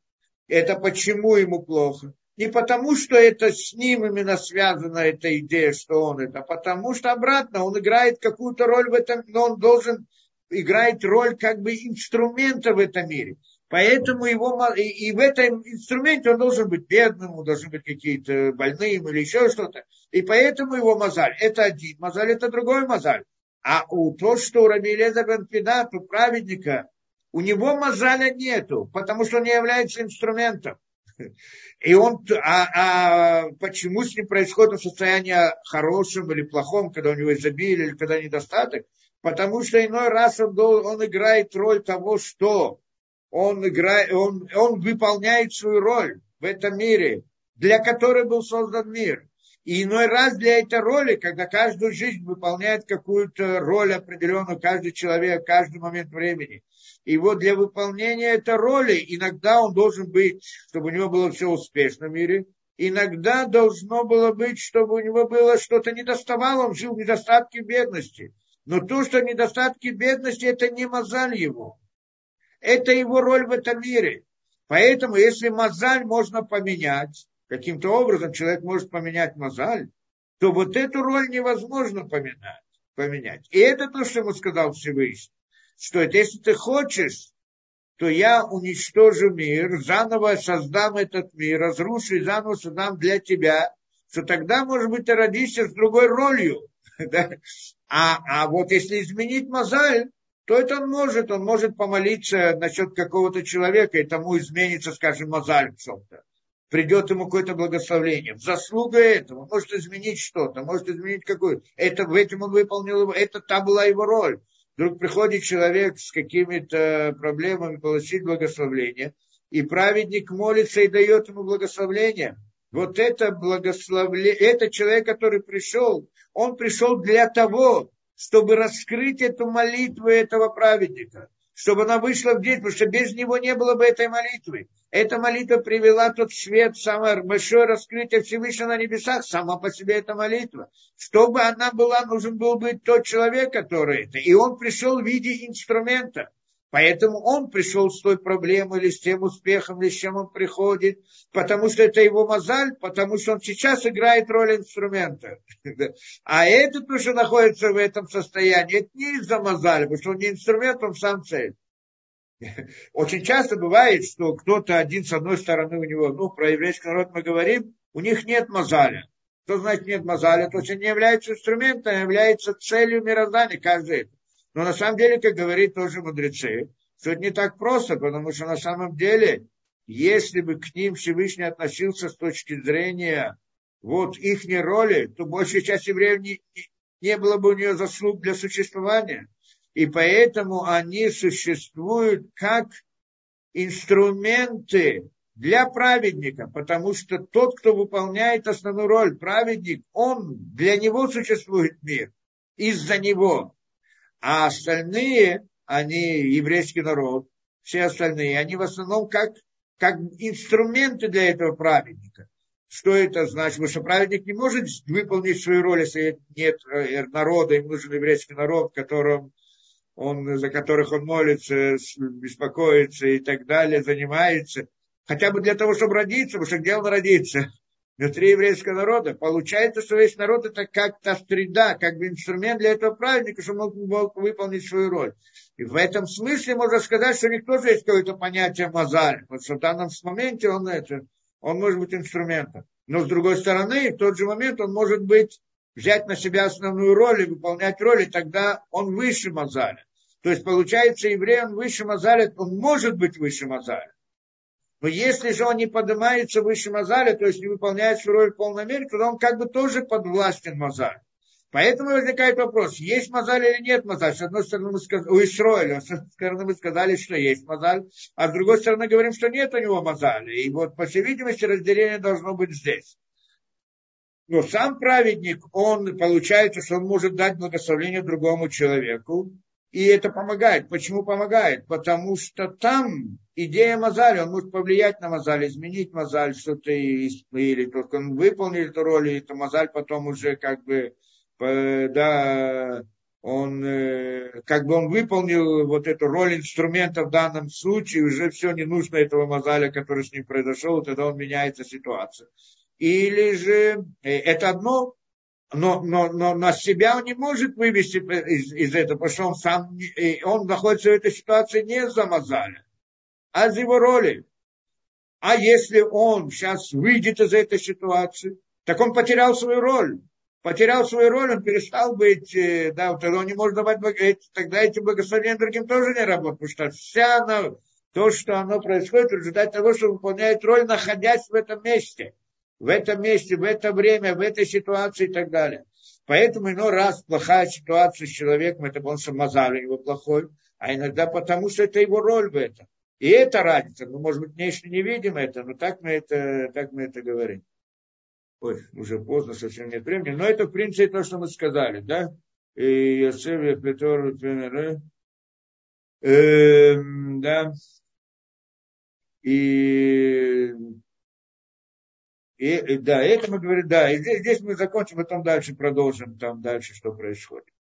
Это почему ему плохо? Не потому, что это с ним именно связана эта идея, что он это, а потому что обратно он играет какую-то роль в этом, но он должен играть роль как бы инструмента в этом мире. Поэтому его и в этом инструменте он должен быть бедным, он должен быть какие-то больным или еще что-то. И поэтому его мазаль. Это один мазаль, это другой мазаль. А у то, что у Раби Элиэзер бен Пинат, у праведника, у него мазаля нету, потому что он не является инструментом. И он, почему с ним происходит состояние хорошим или плохом, когда у него изобилие или когда недостаток? Потому что иной раз он играет роль того, что он выполняет свою роль в этом мире, для которой был создан мир. И иной раз для этой роли, когда каждую жизнь выполняет какую-то роль определенную, каждый человек, каждый момент времени. И вот для выполнения этой роли иногда он должен быть, чтобы у него было все успешно в мире. Иногда должно было быть, чтобы у него было что-то недоставало, он жил в недостатке бедности. Но то, что недостатки бедности, это не мазаль его. Это его роль в этом мире. Поэтому, если мазаль можно поменять, каким-то образом человек может поменять мазаль, то вот эту роль невозможно поменять. И это то, что ему сказал Всевышний, что если ты хочешь, то я уничтожу мир, заново создам этот мир, разрушу и заново создам для тебя, что тогда, может быть, ты родишься с другой ролью. А вот если изменить мазаль, то это он может помолиться насчет какого-то человека, и тому изменится, скажем, мазаль в чем-то. Придет ему какое-то благословение. Заслуга этого. Может изменить что-то, может изменить какую-то. Это в этом он выполнил его. Это та была его роль. Вдруг приходит человек с какими-то проблемами получить благословение. И праведник молится и дает ему благословение. Вот это благословение, это человек, который пришел, он пришел для того, чтобы раскрыть эту молитву этого праведника. Чтобы она вышла в действие, потому что без него не было бы этой молитвы. Эта молитва привела тот свет, самое большое раскрытие Всевышнего на небесах, сама по себе эта молитва. Чтобы она была, нужен был быть тот человек, который это. И он пришел в виде инструмента. Поэтому он пришел с той проблемой, или с тем успехом, или с чем он приходит, потому что это его мозаль, потому что он сейчас играет роль инструмента. А этот уже находится в этом состоянии. Это не из-за мозаля, потому что он не инструмент, он сам цель. Очень часто бывает, что кто-то один с одной стороны у него, про еврейский народ мы говорим, у них нет мозаля. Что значит нет мозаля? То есть он не является инструментом, а является целью мироздания, каждый. Но на самом деле, как говорит тоже мудрецы, что это не так просто, потому что на самом деле, если бы к ним Всевышний относился с точки зрения их роли, то большая часть евреев не было бы у нее заслуг для существования. И поэтому они существуют как инструменты для праведника, потому что тот, кто выполняет основную роль, праведник, он, для него существует мир, из-за него. А остальные, они, еврейский народ, все остальные, они в основном как инструменты для этого праведника. Что это значит? Потому что праведник не может выполнить свою роль, если нет народа, им нужен еврейский народ, за которых он молится, беспокоится и так далее, занимается. Хотя бы для того, чтобы родиться, потому что где он родится? Внутри еврейского народа. Получается, что весь народ это как та среда, как бы инструмент для этого праведника, чтобы он мог выполнить свою роль. И в этом смысле можно сказать, что у них тоже есть какое-то понятие мозаль. Вот в данном моменте он может быть инструментом. Но с другой стороны, в тот же момент он может быть взять на себя основную роль и выполнять роль, и тогда он выше мозаля. То есть получается, еврей он выше мозаля, он может быть выше мозаля. Но если же он не поднимается выше мозаля, то есть не выполняет свою роль в полной мере, то он как бы тоже подвластен мозалю. Поэтому возникает вопрос, есть мозаль или нет мозаль. С одной стороны, мы сказали, что есть мозаль, а с другой стороны, говорим, что нет у него мозаля. И по всей видимости, разделение должно быть здесь. Но сам праведник, он получается, что он может дать благословение другому человеку. И это помогает. Почему помогает? Потому что там идея мозаля, он может повлиять на мозаль, изменить мозаль, что-то или только он выполнил эту роль, и то мозаль потом уже он выполнил эту роль инструмента в данном случае, уже все не нужно этого мозаля, который с ним произошел, тогда он меняется ситуация. Или же это одно. Но на себя он не может вывести из этого, потому что он сам, он находится в этой ситуации не из-за мозаля, а из его роли. А если он сейчас выйдет из этой ситуации, так он потерял свою роль. Он перестал быть, тогда он не может давать благословения, тогда эти благословения другим тоже не работают, потому что то, что оно происходит, в результате того, что выполняет роль, находясь в этом месте. В это время, в этой ситуации и так далее. Поэтому иной раз плохая ситуация с человеком, это потому что мозаль у него плохой, а иногда потому что это его роль в этом. И это разница. Может быть, внешне не видим это, но так мы это говорим. Уже поздно, совсем нет времени. Но это, в принципе, то, что мы сказали, да? И Йосеф, Петр, да. И это мы говорим, и здесь мы закончим, потом дальше продолжим, там дальше что происходит.